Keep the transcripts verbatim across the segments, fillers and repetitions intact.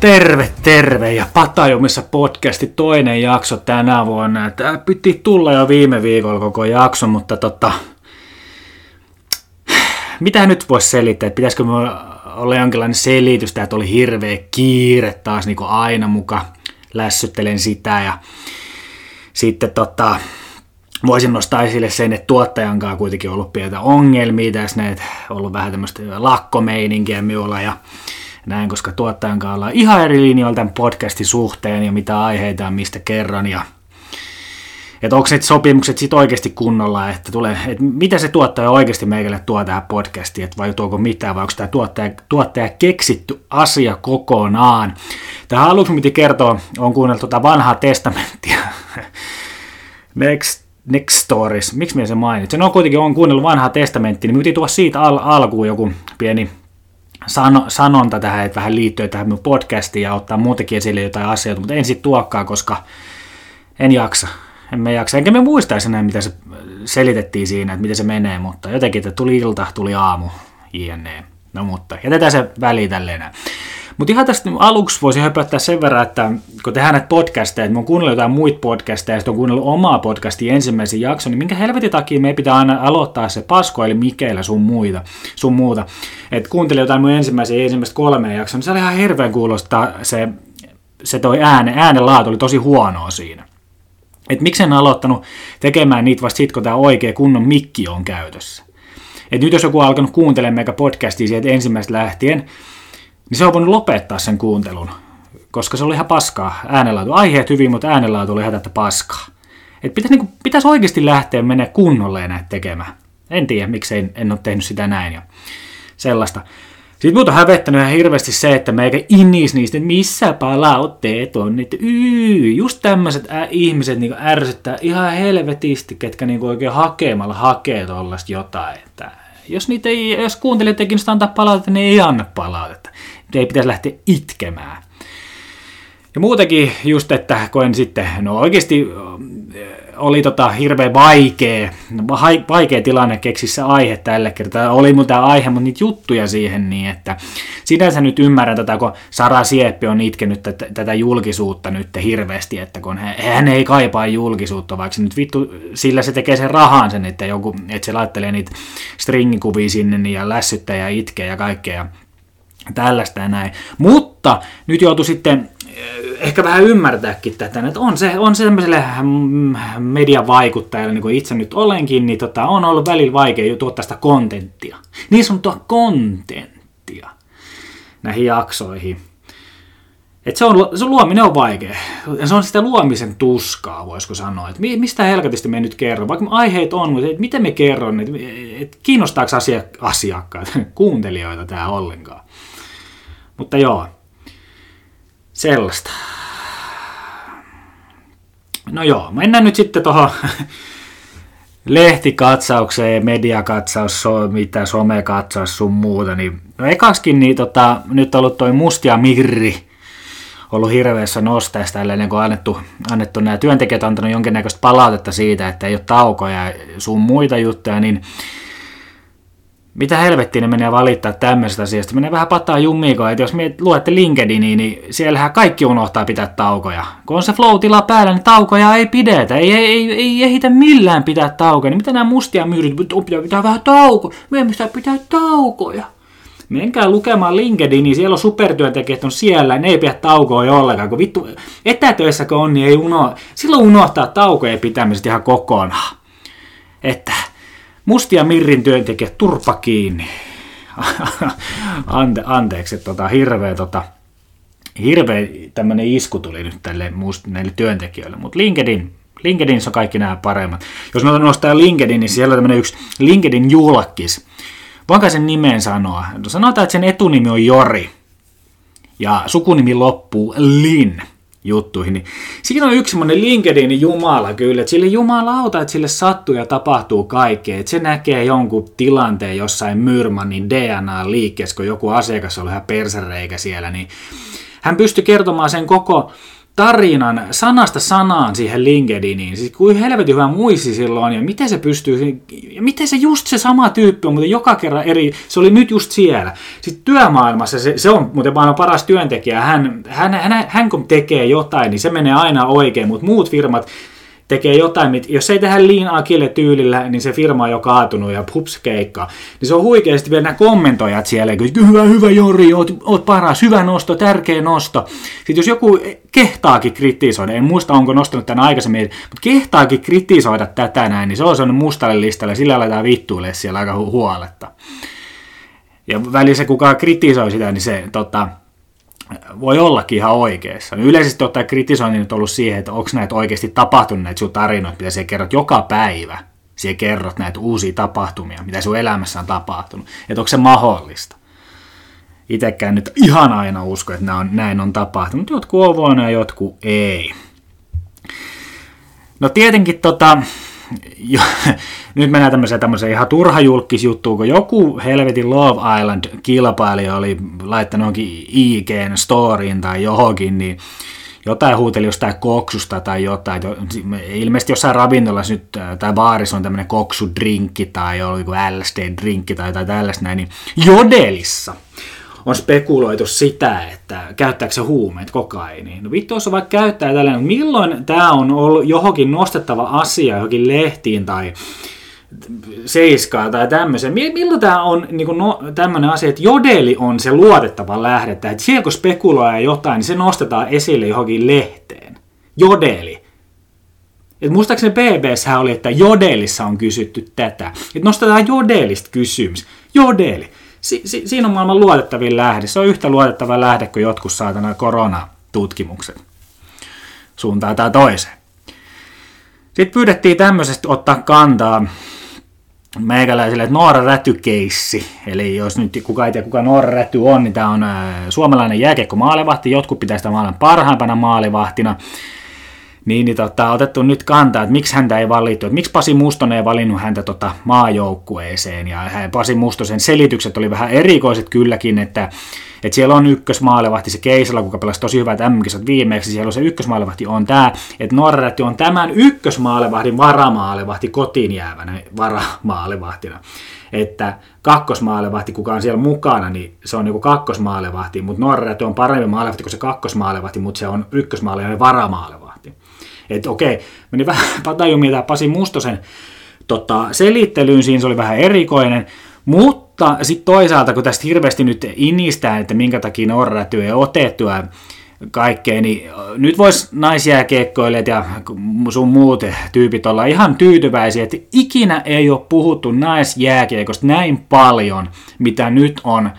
terve, terve ja Patajumissa podcasti toinen jakso tänä vuonna. Tää piti tulla jo viime viikolla koko jakso, mutta tota... mitä nyt voisi selittää? Pitäisikö me olla jonkinlainen selitys, että oli hirveä kiire taas niin kuin aina muka. Lässyttelen sitä ja sitten tota... voisin nostaa esille sen, että tuottajan kanssa on kuitenkin ollut pientä ongelmia tässä, näitä ollut vähän tämmöistä lakkomeininkiä minulla ja näin, koska tuottajan kanssa ollaan ihan eri linjoilla tämän podcastin suhteen ja mitä aiheita on, mistä kerron ja että onko ne sopimukset sitten oikeasti kunnolla, että, tulee, että mitä se tuottaja oikeasti meikälle tuo tähän podcastiin, että vai tuoko mitään, vai onko tämä tuottaja, tuottaja keksitty asia kokonaan. Tähän aluksi piti kertoa, on kuunnellut tuota vanhaa testamenttia. Next. Next Stories, miksi minä sen mainitsin? No kuitenkin olen kuunnellut vanhaa testamenttia, niin minä piti tuoda siitä al- alkuun joku pieni sano- sanonta tähän, että vähän liittyy tähän minun podcastiin ja ottaa muutenkin esille jotain asioita, mutta en sitten tuokaan, koska en jaksa. En me jaksa, enkä me muistaisi enää, mitä se selitettiin siinä, että miten se menee, mutta jotenkin, että tuli ilta, tuli aamu, jne. No mutta, jätetään se väliin tälleen. Mutta ihan tästä aluksi voisin höpöttää sen verran, että kun tehdään näitä podcasteja, että mä oon kuunnellut jotain muita podcasteja ja sitten oon kuunnellut omaa podcastia ensimmäisen jakson, niin minkä helvetin takia me pitää aina aloittaa se pasko, eli Mikeillä sun, muita, sun muuta. Että kuuntelin jotain mun ensimmäisen ensimmäistä kolmeen jakson, niin se oli ihan hirveän kuulosta, se, se toi ääne, äänenlaatu oli tosi huonoa siinä. Että miksen aloittanut tekemään niitä vasta sit, kun tää oikea kunnon mikki on käytössä. Että nyt jos joku on alkanut kuuntelemaan eikä podcastia sieltä ensimmäistä lähtien, niin se on voinut lopettaa sen kuuntelun, koska se oli ihan paskaa. Äänenlaatu, aiheet hyvin, mutta äänenlaatu oli ihan tätä paskaa. Että pitäisi, niin kuin, pitäisi oikeasti lähteä menemään kunnolle ja näitä tekemään. En tiedä, miksi en, en ole tehnyt sitä näin ja sellaista. Sitten minut on hävettänyt ihan hirveästi se, että meikä inis niistä, että missä palautteet on. Että yy, just tämmöiset ä- ihmiset niin kuin ärsyttää ihan helvetisti, ketkä niin kuin oikein hakemalla hakee tuollaista jotain. Että jos niitä ei, jos kuuntelijat ei kiinnostaa antaa palautetta, niin ei anna palautetta. Ei pitäisi lähteä itkemään. Ja muutenkin just, että koen sitten, no oikeasti oli tota hirveän vaikea, vaikea tilanne keksiä se aihe tällä kertaa. Oli mun tämä aihe, mutta niitä juttuja siihen niin, että sinänsä nyt ymmärrän tätä, kun Sara Sieppi on itkenyt tätä, tätä julkisuutta nyt hirveästi, että kun hän, hän ei kaipaa julkisuutta, vaikka se nyt vittu, sillä se tekee sen rahan sen, että, joku, että se laittelee niitä stringikuvia sinne ja lässyttää ja itkee ja kaikkea. Tällaista ja näin. Mutta nyt joutui sitten ehkä vähän ymmärtääkin tätä, että on se, on se tämmöiselle mediavaikuttajalle, niin kuin itse nyt olenkin, niin tota, on ollut välillä vaikea tuottaa sitä kontenttia. Niin sanottua kontenttia näihin jaksoihin. Että se, se luominen on vaikea. Se on sitä luomisen tuskaa, voisiko sanoa. Et mistä helkatista me nyt kerron? Vaikka aiheet on, mutta et miten me kerron? Et, et kiinnostaako asiak- asiakkaat, kuuntelijoita tää ollenkaan? Mutta joo, sellaista. No joo, mennään nyt sitten tuohon lehtikatsaukseen, mediakatsaus, so, mitä somekatsaus sun muuta. Niin, no ekaksikin niin tota, nyt on ollut toi mustia mirri ollut hirveässä nosteessa tällainen, kun on annettu, annettu nämä työntekijät on antanut jonkinnäköistä palautetta siitä, että ei ole taukoja ja sun muita juttuja, niin mitä helvettiä ne menee valittaa tämmöisestä asiasta? Menee vähän pataa jummiikoon, että jos me luette LinkedIniin, niin siellähän kaikki unohtaa pitää taukoja. Kun on se flow-tila päällä, niin taukoja ei pidetä. Ei, ei, ei, ei ehitä millään pitää taukoja. Niin mitä nämä mustia myydyt? Pitää pitää vähän taukoja. Meidän pitää pitää taukoja. Menkää lukemaan LinkedIniin, siellä on supertyöntekijät on siellä, ne ei pidä taukoja ollenkaan. Kun vittu etätöissäkö on, niin ei uno... silloin unohtaa taukoja pitämiset ihan kokonaan. Että... mustia mirrin työntekijät, turpa kiinni. Ante, anteeksi, että tota, hirveä, tota, hirveä tämmöinen isku tuli nyt tälle must, näille työntekijöille, mutta LinkedIn, LinkedInissä on kaikki nämä paremmat. Jos mä nostan LinkedIn, niin siellä on tämmöinen yksi LinkedIn julkis. Voinko sen nimeen sanoa? No sanotaan, että sen etunimi on Jori ja sukunimi loppuu Lin. Juttuihin, niin siinä on yksi semmoinen LinkedInin jumala kyllä, että sille jumalauta, että sille sattuu ja tapahtuu kaikkea, että se näkee jonkun tilanteen jossain Myhrmanin D N A-liikkeessä, kun joku asiakas on ollut ihan persereikä siellä, niin hän pystyi kertomaan sen koko tarinan sanasta sanaan siihen LinkedIniin. Siis kuin helvetin hyvä muisti silloin ja miten se pystyy, ja miten se just se sama tyyppi on, mutta joka kerran eri, se oli nyt just siellä. Sitten työmaailmassa se, se on muuten vaan paras työntekijä, hän, hän, hän, hän kun tekee jotain, niin se menee aina oikein, mutta muut firmat tekee jotain, jos ei tehdä liinaa kille tyylillä, niin se firma on jo kaatunut ja hups keikka. Niin se on huikeasti vielä nämä kommentoijat siellä, että hyvä, hyvä Jori, oot, oot paras, hyvä nosto, tärkeä nosto. Sitten jos joku kehtaakin kritisoida, en muista onko nostanut tämän aikaisemmin, mutta kehtaakin kritisoida tätä näin, niin se on sellainen mustalle listalle, sillä aletaan vittuilemaan siellä aika hu- huoletta. Ja välissä kukaan kritisoi sitä, niin se tota... voi ollakin ihan oikeassa. Yleisesti ottaen kritisointi nyt on ollut siihen, että onko näitä oikeasti tapahtunut, näitä sun tarinoita, mitä sä kerrot joka päivä. Sä kerrot näitä uusia tapahtumia, mitä sun elämässä on tapahtunut. Että onko se mahdollista? Itsekään nyt ihan aina usko, että näin on, näin on tapahtunut. Mutta jotkut on voinut ja jotkut ei. No tietenkin tota... Jo, nyt mennään tämmöiseen, tämmöiseen ihan turhajulkkisjuttuun, kun joku helvetin Love Island-kilpailija oli laittanut johonkin I G-storiin tai johonkin, niin jotain huuteli jostain koksusta tai jotain. Ilmeisesti jossain ravintolassa nyt tai baarissa on tämmöinen koksudrinkki tai joku L S D-drinkki tai jotain tällaista näin, niin jodelissa on spekuloitu sitä, että käyttääkö se huumeet, kokainia. No vittu, jos on vaikka käyttää tällainen, mutta milloin tämä on ollut johonkin nostettava asia, johonkin lehtiin tai seiskaan tai tämmöiseen. Milloin tämä on niin no, tämmöinen asia, että jodeli on se luotettava lähde, että siellä kun spekuloidaan jotain, niin se nostetaan esille johonkin lehteen. Jodeli. Et muistaakseni B B S:hän oli, että jodelissa on kysytty tätä. Et nostetaan jodelista kysymys. Jodeli. Si- si- siinä on maailman luotettavin lähde. Se on yhtä luotettava lähde kuin jotkut saatana koronatutkimukset suuntaan tai toiseen. Sitten pyydettiin tämmöisestä ottaa kantaa meikäläisille, että Noora Räty-keissi. Eli jos nyt kuka ei tiedä, kuka Noora Räty on, niin tämä on ä, suomalainen jääkiekko-maalivahti. Jotkut pitää sitä maailman parhaimpana maalivahtina. Niin, niin tota, otettu nyt kantaa, että miksi häntä ei valittu, että miksi Pasi Mustonen ei valinnut häntä tota maajoukkueeseen. Ja Pasi Mustosen selitykset oli vähän erikoiset kylläkin, että, että siellä on ykkösmaalevahti se Keisala, kuka pelasi tosi hyvät M M-kisat viimeksi, siellä on se ykkösmaalevahti on tämä, että Noora Räty on tämän ykkösmaalevahdin varamaalevahti kotiin jäävänä varamaalevahtina. Että kakkosmaalevahti, kuka on siellä mukana, niin se on niinku kakkosmaalevahti, mutta Noora Räty on parempi maalevahti kuin se kakkosmaalevahti, mutta se on ykkösmaalevahti varamaalevahti. Että okei, meni vähän Patajumiin tämä Pasi Mustosen tota, selittelyyn, siinä se oli vähän erikoinen, mutta sitten toisaalta, kun tästä hirveästi nyt inistää, että minkä takia Noora Räty ei otettua kaikkea, niin nyt voisi naisjääkiekkoilijat ja sun muut tyypit olla ihan tyytyväisiä, että ikinä ei ole puhuttu naisjääkiekosta näin paljon, mitä nyt on,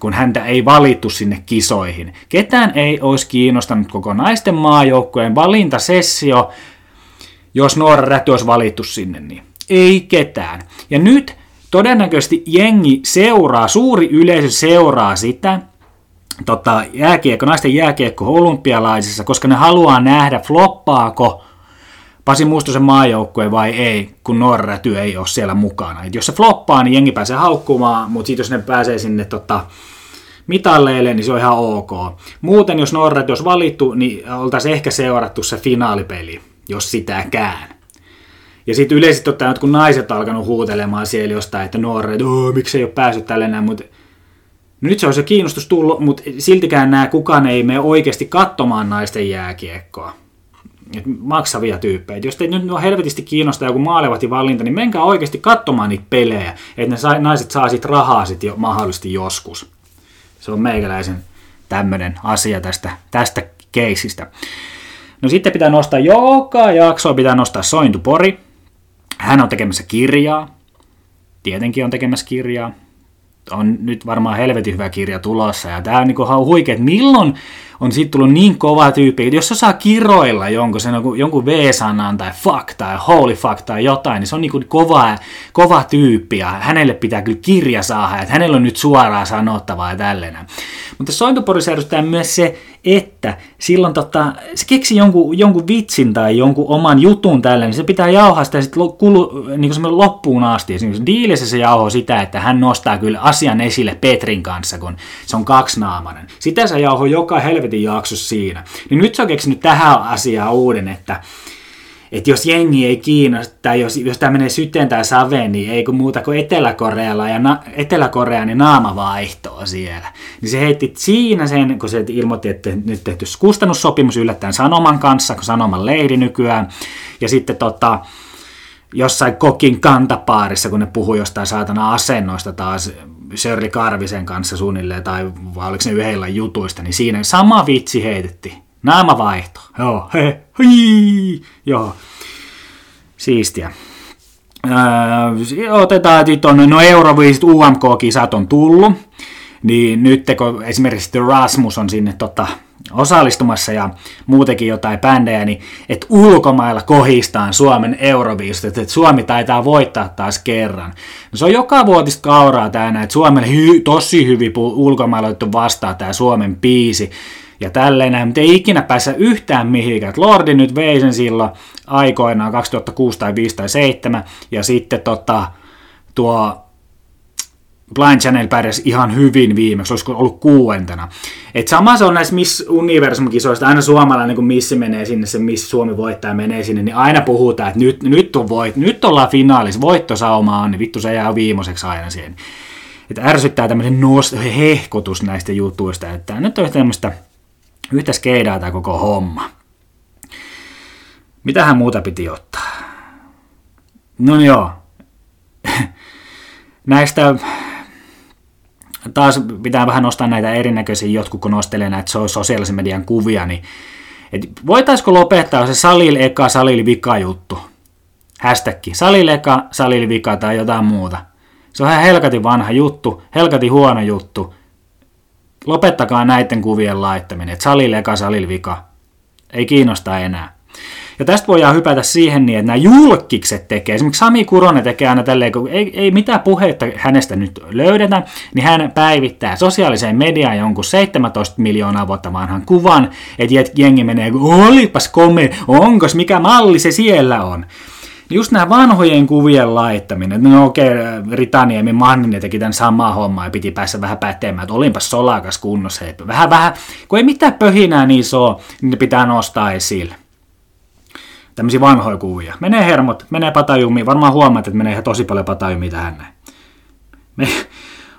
kun häntä ei valittu sinne kisoihin. Ketään ei olisi kiinnostanut koko naisten maajoukkueen valintasessio, jos Noora Räty olisi valittu sinne, niin ei ketään. Ja nyt todennäköisesti jengi seuraa, suuri yleisö seuraa sitä tota, jääkiekko, naisten jääkiekko olympialaisissa, koska ne haluaa nähdä floppaako Pasi Mustosen maajoukkue vai ei, kun Noora Räty ei ole siellä mukana. Et jos se floppaa, niin jengi pääsee haukkumaan, mutta sitten jos ne pääsee sinne tota, mitalleille, niin se on ihan ok. Muuten, jos Noora Räty olisi valittu, niin oltaisiin ehkä seurattu se finaalipeli, jos sitäkään. Ja sitten yleisesti ottaen jotkut naiset alkanut huutelemaan siellä jostain, että Noora Räty, miksi ei ole päässyt tälle näin, mutta no nyt se on se kiinnostus tullut, mutta siltikään nämä kukaan ei mene oikeasti katsomaan naisten jääkiekkoa. Et maksavia tyyppejä. Et jos teitä nyt on helvetisti kiinnostaa joku maalevahtivalinta, niin menkää oikeasti katsomaan niitä pelejä, että ne naiset saa sit rahaa sit jo, mahdollisesti joskus. Se on meikäläisen tämmöinen asia tästä, tästä keisistä. No sitten pitää nostaa, joka jaksoa pitää nostaa Sointupori. Hän on tekemässä kirjaa. Tietenkin on tekemässä kirjaa. On nyt varmaan helvetin hyvä kirja tulossa, ja tämä on niin huikea, että milloin on sitten tullut niin kova tyyppi, että jos se saa kiroilla jonkun, sen, jonkun V-sanan tai fuck tai holy fuck tai jotain, niin se on niin kova, kova tyyppi, ja hänelle pitää kyllä kirja saada, että hänellä on nyt suoraan sanottavaa ja tällainen. Mutta Sointuporissa edustaa myös se, että silloin tota, se keksi jonkun, jonkun vitsin tai jonkun oman jutun tällä, niin se pitää jauhaa sitä sit kulu, niin loppuun asti. Esimerkiksi diilissä se jauhoo sitä, että hän nostaa kyllä asian esille Petrin kanssa, kun se on kaksinaamainen. Sitä se jauhoo joka helvetin jaksossa siinä. Niin nyt se on keksinyt tähän asiaan uuden, että että jos jengi ei kiinnosta, tai jos, jos tämä menee syteen tai saveen, niin ei kun muuta kuin Etelä-Korealla ja na- Etelä-Korea, niin naama vaihtoo siellä. Niin se heitti siinä sen, kun se ilmoitti, että nyt tehty kustannussopimus yllättäen Sanoman kanssa, kun Sanoman leidi nykyään. Ja sitten tota, jossain kokin kantapaarissa, kun ne puhuu jostain saatana asennoista taas Sörli Karvisen kanssa suunnilleen, tai vai oliko ne yhdellä jutuista, niin siinä sama vitsi heitettiin. Naama vaihto. Joo, he, hii, joo. Siistiä. Öö, otetaan, että on no Euroviisit U M K-kisat on tullut, niin nyt kun esimerkiksi Rasmus on sinne tota, osallistumassa ja muutenkin jotain bändejä, niin että ulkomailla kohistaan Suomen Euroviisut, että et Suomi taitaa voittaa taas kerran. No, se on joka vuotista kauraa täällä, että Suomelle hy, tosi hyvin ulkomailla otettu vastaan tämä Suomen biisi. Ja tälleen näin, mutta ei ikinä päässä yhtään mihinkään. Lordi nyt vei sen silloin aikoinaan kaksituhattakuusi tai viisi tai seitsemän. Ja sitten tota, tuo Blind Channel pärjäsi ihan hyvin viimeksi, olisiko ollut kuuentena. Et sama se on näissä Miss Universum-kisoista, aina suomalainen kun missi menee sinne, se missi Suomi voittaa menee sinne, niin aina puhutaan, että nyt, nyt, on voit, nyt ollaan finaalissa, voittosauma on, niin vittu se jää viimeiseksi aina siihen. Että ärsyttää tämmöinen nost- hehkotus näistä jutuista, että nyt on tämmöistä yhtä skeidaa tämä koko homma. Mitähän muuta piti ottaa? No joo. Näistä taas pitää vähän nostaa näitä erinäköisiä, jotkut kun nostelee näitä sosiaalisen median kuvia, niin et voitaisiko lopettaa se salil eka, salil vika juttu? Hästäkki. Salil eka, salil vika tai jotain muuta. Se on ihan helkatin vanha juttu, helkatin huono juttu. Lopettakaa näiden kuvien laittaminen, että salille eka, salille vika. Ei kiinnosta enää. Ja tästä voidaan hypätä siihen niin, että nämä julkkikset tekee, esimerkiksi Sami Kurone tekee aina tälleen, kun ei, ei mitään puhetta hänestä nyt löydetä, niin hän päivittää sosiaaliseen mediaan jonkun seitsemäntoista miljoonaa vuotta vanhan kuvan, että jengi menee, olipas komea, onkos mikä malli se siellä on. Just nämä vanhojen kuvien laittaminen, no okei, okay, Ritaniemi Manni teki tämän samaa hommaa ja piti päästä vähän pätemään, että olinpas solakas kunnossa, heipä. Vähän vähän, kun ei mitään pöhinää niissä ole, niin ne pitää nostaa esille. Tämmöisiä vanhoja kuvia. Menee hermot, menee Patajumiin, varmaan huomaat, että menee ihan tosi paljon Patajumiin tähän näin. Me,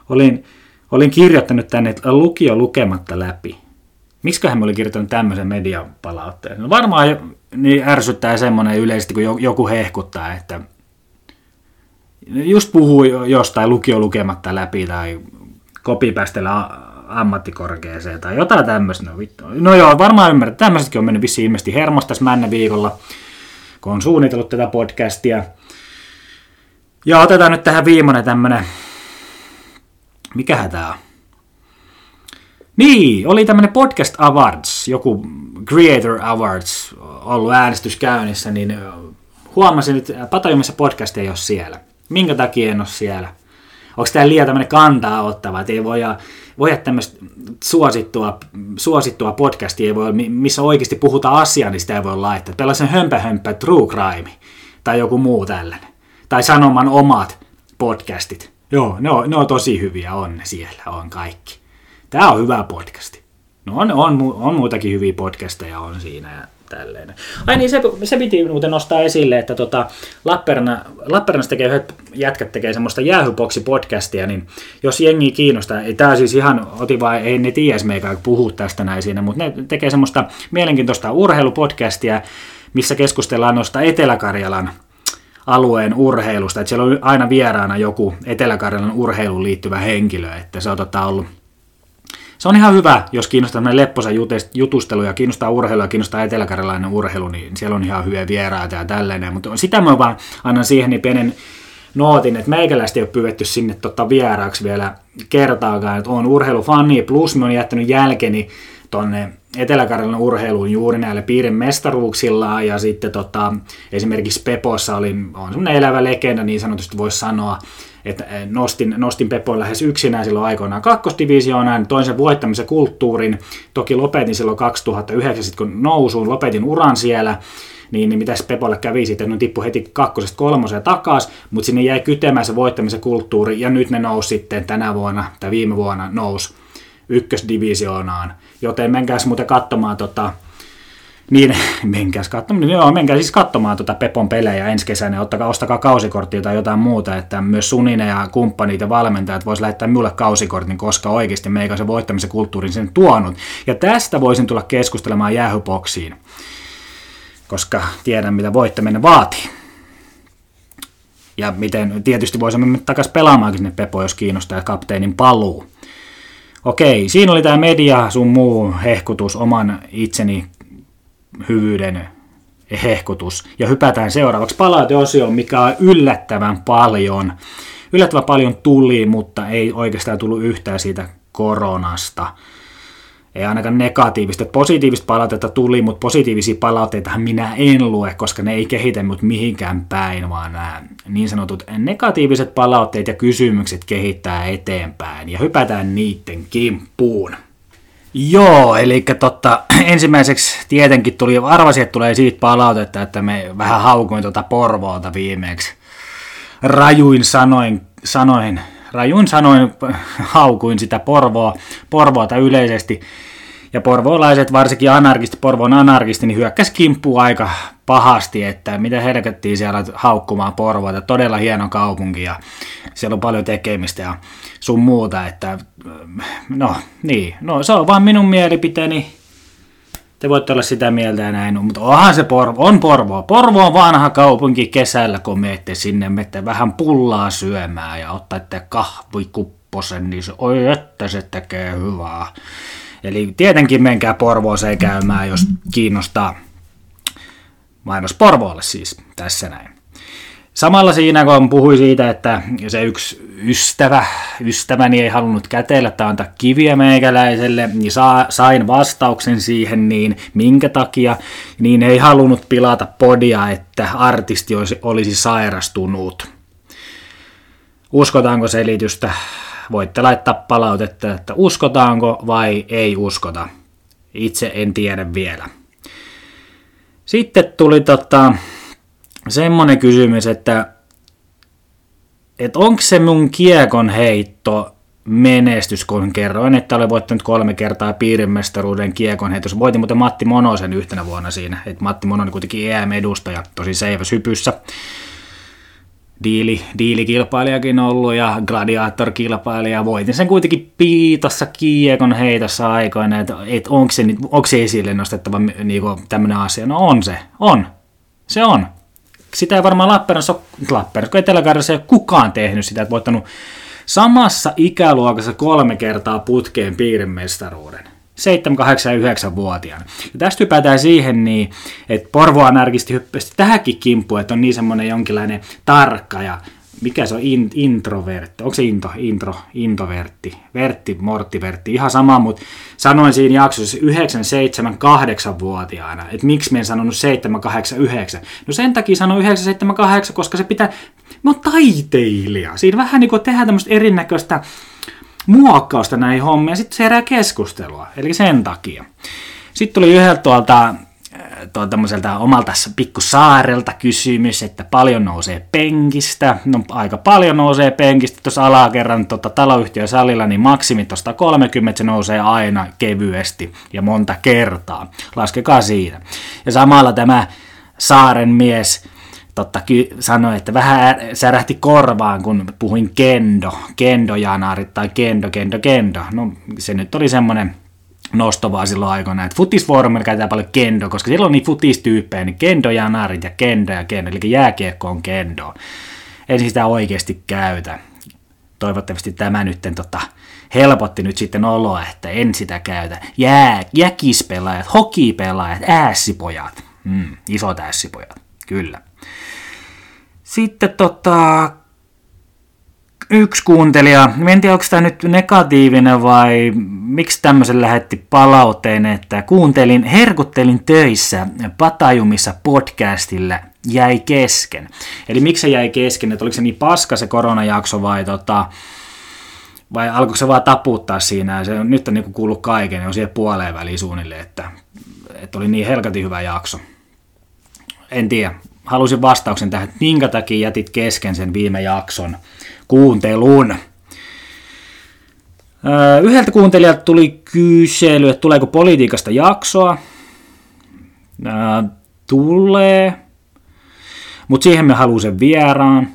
olin, olin kirjoittanut tänne lukio lukematta läpi. Miksiköhän mä olin kirjoittanut tämmöisen mediapalautteen? No varmaan niin ärsyttää semmoinen yleisesti, kun joku hehkuttaa, että just puhuu jostain lukio lukematta läpi tai kopipäistellä ammattikorkeeseen tai jotain tämmöistä. No, vittu. No joo, varmaan ymmärrät. Tämmöisetkin on mennyt vissiin ilmeisesti hermosta tässä männä viikolla, kun on suunnitellut tätä podcastia. Ja otetaan nyt tähän viimeinen tämmöinen. Mikähän tää on? Niin, oli tämmöinen Podcast Awards, joku Creator Awards ollut äänestys käynnissä, niin huomasin, että Patajumissa podcast ei ole siellä. Minkä takia en ole siellä? Onko tämä liian tämmöinen kantaa ottava, että ei voi olla tämmöistä suosittua, suosittua podcastia, ei voi, missä oikeasti puhutaan asiaa, niin sitä ei voi laittaa. Tällaisen hömpä-hömpä true crime tai joku muu tällainen. Tai Sanoman omat podcastit. Joo, ne on, ne on tosi hyviä, on ne siellä, on kaikki. Tämä on hyvä podcasti. No on, on, on muitakin hyviä podcasteja on siinä ja tälleen. Ai niin, se, se piti muuten nostaa esille, että tota, Lapperna, Lappernassa tekee yhdet jätkät tekee semmoista jäähyboksi-podcastia, niin jos jengi kiinnostaa, ei tämä siis ihan oti vai ei ne tiedäisi meikä puhuu tästä näin siinä, mutta ne tekee semmoista mielenkiintoista urheilupodcastia, missä keskustellaan noista Etelä-Karjalan alueen urheilusta. Että siellä on aina vieraana joku Etelä-Karjalan urheiluun liittyvä henkilö, että se on tota, ollut. Se on ihan hyvä, jos kiinnostaa tämmöinen lepposa jutustelu ja kiinnostaa urheilua ja kiinnostaa eteläkarjalainen urheilu, niin siellä on ihan hyviä vieraita ja tällainen. Mutta sitä mä vaan annan siihen niin pienen nootin, että meikäläistä ei ole pyydetty sinne tota vieraaksi vielä kertaakaan. Että on urheilufani plus mä oon jättänyt jälkeni tonne Etelä-Karjalan urheiluun juuri näillä piirin mestaruuksillaan, ja sitten tota, esimerkiksi Pepossa oli on semmoinen elävä legenda, niin sanotusti voisi sanoa, että nostin, nostin Pepon lähes yksinään silloin aikoinaan kakkosdivisioonaan, toin sen voittamisen kulttuurin, toki lopetin silloin kaksituhattayhdeksän, sit kun nousuun, lopetin uran siellä, niin, niin mitäs Pepolle kävi sitten, no tippui heti kakkosesta kolmoseen takaisin, mutta sinne jäi kytemään se voittamisen kulttuuri, ja nyt ne nousi sitten tänä vuonna, tai viime vuonna nousi ykkösdivisioonaan, joten menkääs muuten katsomaan tota, niin menkääs katsomaan, joo, menkää siis katsomaan tota Pepon pelejä ensi kesänä, ottakaa, ostakaa kausikorttia tai jotain muuta, että myös Suninen ja kumppanit ja valmentajat vois lähettää minulle kausikortin, koska oikeasti meikä se voittamisen kulttuurin sen tuonut, ja tästä voisin tulla keskustelemaan jäähyboksiin, koska tiedän mitä voittaminen vaatii. Ja miten, tietysti voisimme mennä takaisin pelaamaankin sinne Pepoon, jos kiinnostaa kapteenin paluu. Okei, siinä oli tämä media, sun muu hehkutus, oman itseni hyvyyden hehkutus. Ja hypätään seuraavaksi palauteosioon, mikä on yllättävän paljon. Yllättävän paljon tuli, mutta ei oikeastaan tullut yhtään siitä koronasta. Ei ainakaan negatiivista. Positiivista palautetta tuli, mutta positiivisia palauteitahan minä en lue, koska ne ei kehitä mut mihinkään päin, vaan nämä niin sanotut negatiiviset palautteet ja kysymykset kehittää eteenpäin. Ja hypätään niiden kimppuun. Joo, eli totta, ensimmäiseksi tietenkin tuli, arvasin, että tulee siitä palautetta, että me vähän haukuin tuota Porvoota viimeksi. Rajuin sanoin, sanoin. Rajun sanoin, haukuin sitä Porvoa, Porvoota yleisesti, ja porvoolaiset, varsinkin anarkisti, Porvoon anarkisti, niin hyökkäsi kimppuun aika pahasti, että mitä helkettiin siellä haukkumaan Porvoota, todella hieno kaupunki, ja siellä on paljon tekemistä ja sun muuta, että no niin, no se on vaan minun mielipiteeni, te voitte olla sitä mieltä ja näin, mutta onhan se Porvo, on Porvoa. Porvo on vanha kaupunki kesällä, kun menette sinne, menette vähän pullaa syömään ja ottaette kahvikupposen, niin se, oi että se tekee hyvää. Eli tietenkin menkää Porvooseen käymään, jos kiinnostaa. Mainos Porvoolle siis, tässä näin. Samalla siinä, kun puhuin siitä, että se yksi ystävä, ystäväni ei halunnut käteillä tai antaa kiviä meikäläiselle, niin saa, sain vastauksen siihen, niin minkä takia, niin ei halunnut pilata podia, että artisti olisi, olisi sairastunut. Uskotaanko selitystä? Voitte laittaa palautetta, että uskotaanko vai ei uskota. Itse en tiedä vielä. Sitten tuli tota... semmoinen kysymys, että, että onko se mun kiekon heitto menestys, kun kerroin, että olen voittanut kolme kertaa piirimestaruuden kiekon heitossa. Voitin muuten Matti Monosen yhtenä vuonna siinä, että Matti Mononen kuitenkin E M-edustaja, tosi seiväs hypyssä. Diili, diilikilpailijakin ollut ja gladiaattorkilpailija, voitin sen kuitenkin piitassa kiekon heitossa aikoina, että, että onko, se, onko se esille nostettava niin tämmöinen asia, no on se, on, se on. Sitä ei varmaan Lappernassa ole, kun Etelä-Karjalassa ei ole kukaan tehnyt sitä, että voittanut samassa ikäluokassa kolme kertaa putkeen piirimestaruuden, seitsemän, kahdeksan ja yhdeksän-vuotiaana. Ja tästä hypätään siihen, niin, että Porvoanarkisti hyppäsi tähänkin kimppuun, että on niin semmoinen jonkinlainen tarkka ja mikä se on, in, introvertti, onko se into, intro, intovertti, vertti, morttivertti, ihan sama, mutta sanoin siinä jaksossa yhdeksän, seitsemän, kahdeksan-vuotiaana, että miksi mä en sanonut seitsemän, kahdeksan, yhdeksän, no sen takia sanon yhdeksän, seitsemän, kahdeksan, koska se pitää, mä oon taiteilija, siinä vähän niin kuin tehdään tämmöistä erinäköistä muokkausta näihin hommiin, ja sitten se herää keskustelua, eli sen takia. Sitten tuli yhdeltä tuolta, tuo tämmöiseltä omalta pikkusaarelta kysymys, että paljon nousee penkistä, no aika paljon nousee penkistä, tuossa alakerran tota, taloyhtiön salilla, niin maksimi tuosta kolmekymmentä, se nousee aina kevyesti ja monta kertaa, laskekaa siitä. Ja samalla tämä saaren mies totta sanoi, että vähän särähti korvaan, kun puhuin kendo, kendojanarit tai kendo, kendo, kendo, no se nyt oli semmoinen nostovaa silloin aikoina, että futisfoorumilla käytetään paljon kendo, koska siellä on niin futistyyppejä, niin kendo ja narit ja kendo ja kendo, eli jääkiekko on kendo. En sitä oikeasti käytä. Toivottavasti tämä nyt tota, helpotti nyt sitten oloa, että en sitä käytä. Jää, jäkispelaajat, hokipelaajat, ässipojat, mm, isot ässipojat, kyllä. Sitten tota... yksi kuuntelija, en tiedä onko tämä nyt negatiivinen vai miksi tämmöisen lähetti palautteen, että kuuntelin, herkuttelin töissä Patajumissa podcastilla, jäi kesken. Eli miksi se jäi kesken, että oliko se niin paska se koronajakso vai tota... Vai alkoiko se vaan taputtaa siinä? Se on, nyt on niin kuullut kaiken ja on siihen puoleen väliin suunnilleen, että, että oli niin helkatin hyvä jakso. En tiedä. Halusin vastauksen tähän, että minkä takia jätit kesken sen viime jakson kuuntelun. Yhdeltä kuuntelijalta tuli kysely, että tuleeko politiikasta jaksoa. Tulee. Mutta siihen me haluan sen vieraan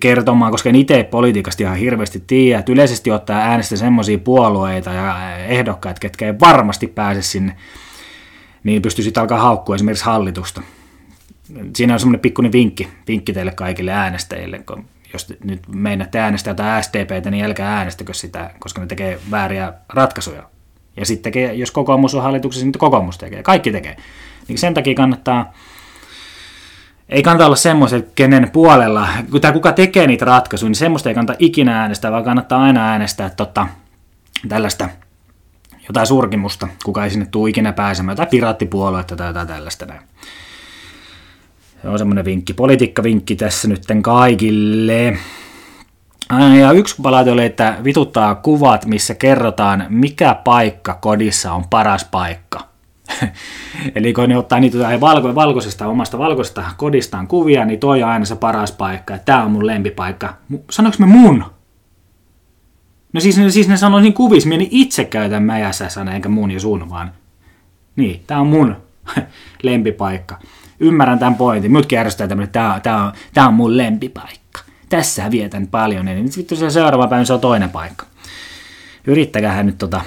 kertomaan, koska en itse politiikasta ihan hirveästi tiedä, että yleisesti ottaa äänestä semmoisia puolueita ja ehdokkaita, ketkä ei varmasti pääse sinne, niin pystyy sitten alkaa haukkua esimerkiksi hallitusta. Siinä on semmoinen pikkuinen vinkki, vinkki teille kaikille äänestäjille, jos nyt meinaatte äänestää jotain S D P:tä, niin älkää äänestäkö sitä, koska ne tekee vääriä ratkaisuja. Ja sitten tekee, jos kokoomus on hallituksessa, niin kokoomus tekee, kaikki tekee. Niin sen takia kannattaa Ei kannata olla semmoiset, kenen puolella, tai kuka tekee niitä ratkaisuja, niin semmoista ei kannata ikinä äänestää, vaan kannattaa aina äänestää tota, tällaista jotain surkimusta, kuka ei sinne tule ikinä pääsemään, jotain piraattipuoluetta tai jotain tällaista. Se on semmoinen vinkki, politiikkavinkki tässä nytten kaikille. Ja yksi palaute oli, että vituttaa kuvat, missä kerrotaan, mikä paikka kodissa on paras paikka. Eli kun ne ottaa niitä valko- valkoisesta, omasta valkoisesta kodistaan kuvia, niin toi on aina se paras paikka, ja tää on mun lempipaikka. Sanoinko me mun? No siis, siis ne sanoo siinä kuvissa, minä itse käytän mä ja sä sana, enkä mun ja sun, vaan niin, tää on mun lempipaikka. Ymmärrän tämän pointin, minutkin järjestää tämmöinen, tää on, tää on, tää on mun lempipaikka. Tässä vietän paljon, eli vittu se seuraava päivä se on toinen paikka. Yrittäkähän nyt tota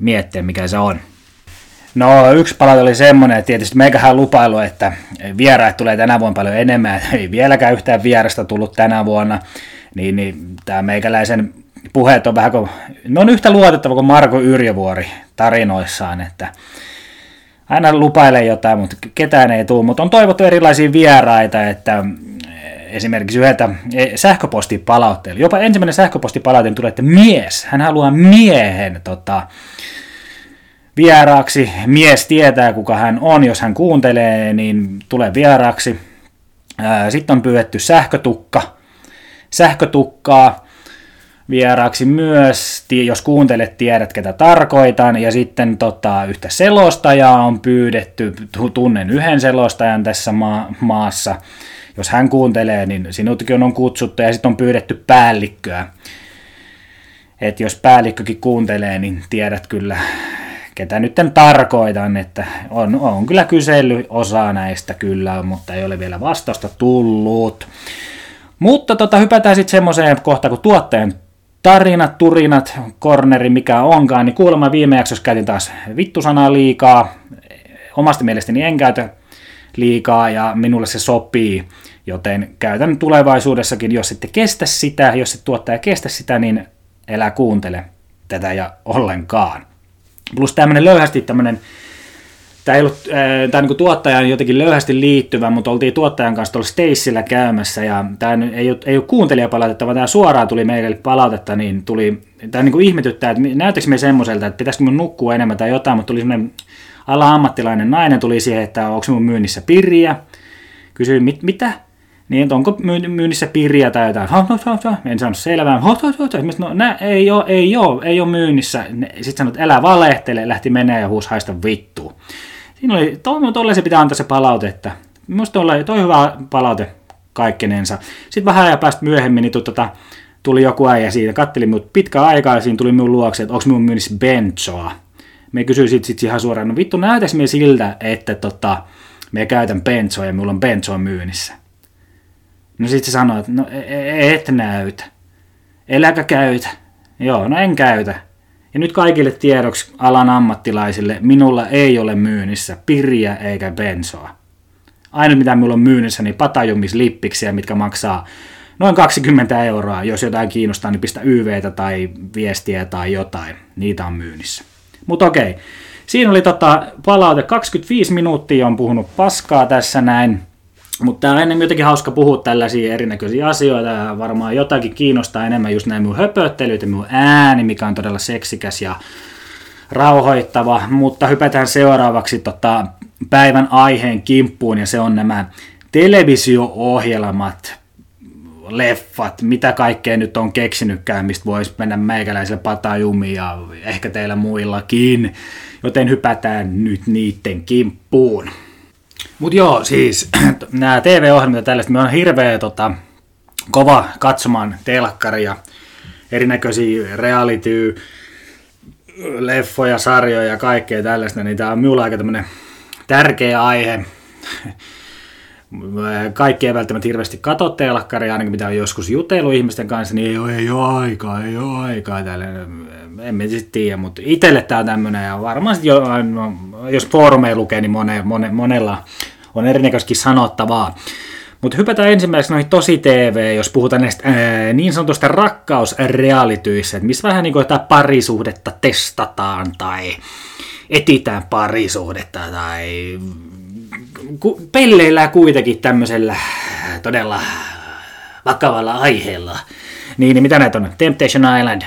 miettiä, mikä se on. No yksi palaute oli semmoinen, että tietysti meikähän lupailu, että vieraat tulee tänä vuonna paljon enemmän, ei vieläkään yhtään vierasta tullut tänä vuonna, niin, niin tämä meikäläisen puheet on vähän kuin, ne on yhtä luotettava kuin Marko Yrjövuori tarinoissaan, että aina lupailee jotain, mutta ketään ei tule, mutta on toivottu erilaisia vieraita, että esimerkiksi yhdeltä sähköpostipalautteella, jopa ensimmäinen sähköpostipalautteella tulee, että mies, hän haluaa miehen tota, vieraaksi. Mies tietää, kuka hän on. Jos hän kuuntelee, niin tulee vieraaksi. Sitten on pyydetty sähkötukka. Sähkötukkaa vieraaksi myös. Jos kuuntelet, tiedät, ketä tarkoitan. Ja sitten tota, yhtä selostajaa on pyydetty. Tunnen yhden selostajan tässä ma- maassa. Jos hän kuuntelee, niin sinutkin on kutsuttu. Ja sitten on pyydetty päällikköä. Et jos päällikkökin kuuntelee, niin tiedät kyllä, ketä nyt tarkoitan, että on, on kyllä kysellyt osa näistä kyllä, mutta ei ole vielä vastausta tullut. Mutta tota, hypätään sitten semmoiseen kohtaan, kun tuottajan tarinat, turinat, corneri, mikä onkaan, niin kuulemma viime jaksossa käytin taas vittusanaa liikaa. Omasta mielestäni en käytä liikaa ja minulle se sopii, joten käytän tulevaisuudessakin, jos ette kestä sitä, jos et tuottaja kestä sitä, niin elää kuuntele tätä ja ollenkaan. Plus tämmöinen löyhästi tämmöinen, tämä ei ollut, äh, tämä niin tuottajan jotenkin löyhästi liittyvä, mutta oltiin tuottajan kanssa tuolla Stacella käymässä, ja tämä ei ole, ei ole kuuntelijapalautetta, vaan tämä suoraan tuli meille palautetta, niin tuli, tämä niin kuin ihmetyttää, että näytäkö me semmoiselta, että pitäisikö mun nukkua enemmän tai jotain, mutta tuli semmoinen ala-ammattilainen nainen, tuli siihen, että onko mun myynnissä piriä, kysyi, mit, mitä? Niin, onko myynnissä piriä tai jotain, en saanut selvää, no nää, ei oo, ei oo, ei oo myynnissä, sitten sanoi, älä valehtele, lähti menee ja huusi haista vittua. Siinä oli, tolle se pitää antaa se palaute, että musta oli toi hyvä palaute kaikkenensa. Sitten vähän ajan päästä myöhemmin, niin tuota, tuli joku äijä siitä, katteli minut pitkään aikaa ja siinä tuli minun luokse, että onko minun myynnissä benzoa. Me kysyin sitten sit ihan suoraan, no vittu näytäis minä siltä, että tota, me käytän benzoa ja minulla on benzoa myynnissä. No sit se sanoo, että no et näytä, eläkä käytä, joo no en käytä. Ja nyt kaikille tiedoksi alan ammattilaisille, minulla ei ole myynnissä piriä eikä bensoa. Ainoa mitä minulla on myynnissä niin patajumislippiksiä, mitkä maksaa noin kaksikymmentä euroa. Jos jotain kiinnostaa, niin pistä Y V:tä tai viestiä tai jotain, niitä on myynnissä. Mut okei, siinä oli tota palaute, kaksikymmentäviisi minuuttia on puhunut paskaa tässä näin. Mutta on enemmän jotenkin hauska puhua tällaisia erinäköisiä asioita ja varmaan jotakin kiinnostaa enemmän just nämä minun höpöttelyt ja minun ääni, mikä on todella seksikäs ja rauhoittava. Mutta hypätään seuraavaksi tota päivän aiheen kimppuun ja se on nämä televisio-ohjelmat, leffat, mitä kaikkea nyt on keksinytkään, mistä voisi mennä meikäläisellä patajumiin ja ehkä teillä muillakin. Joten hypätään nyt niiden kimppuun. Mut joo, siis nämä T V-ohjelmat ja tällaista, me on hirveä tota, kova katsomaan telkkaria, erinäköisiä reality, leffoja, sarjoja ja kaikkea tällaista, niin tämä on minulla aika tämmöinen tärkeä aihe. Kaikki ei välttämättä hirveästi katso telkkaria, ainakin mitä on joskus jutellut ihmisten kanssa, niin ei ole, ei ole aikaa, ei ole aikaa, tällainen. En mä sitten tiedä, mutta itselle tämä on tämmöinen, ja varmaan jo, no, jos foorumeja lukee, niin mone, mone, monella on erinäköisesti sanottavaa. Mutta hypätään ensimmäiseksi noihin tosi T V, jos puhutaan näistä ää, niin sanotusta rakkausrealityissä, että missä vähän niin kuin jotain parisuhdetta testataan tai etitään parisuhdetta tai ku, pelleillään kuitenkin tämmöisellä todella vakavalla aiheella. Niin, niin mitä näitä on? Temptation Island.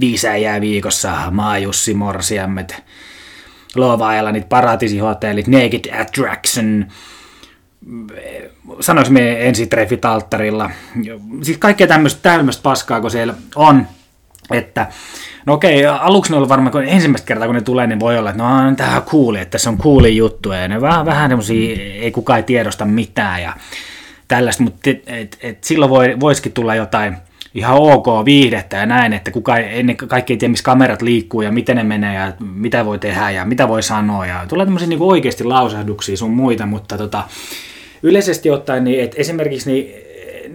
Viisäjää viikossa, Maajussi, Morsiammet, Love Islandit, Paratiisihotellit, Naked Attraction, sanois me ensitreffit alttarilla. Siis kaikkea tämmöistä paskaa, kun siellä on. Että, no okei, aluksi ne on varmaan, kun ensimmäistä kertaa kun ne tulee, niin voi olla, että no tämä on cooli, että tässä on cooli juttu. Ja ne vähän, vähän semmosia, ei kukaan ei tiedosta mitään ja tällaista, mutta et, et, et silloin voi, voisikin tulla jotain ihan ok viihdettä ja näin, että kukaan, ennen kaikki ei tiedä, missä kamerat liikkuu ja miten ne menee ja mitä voi tehdä ja mitä voi sanoa. Ja tulee tämmöisiä niin oikeasti lausahduksia sun muita, mutta tota, yleisesti ottaen, niin, että esimerkiksi niin,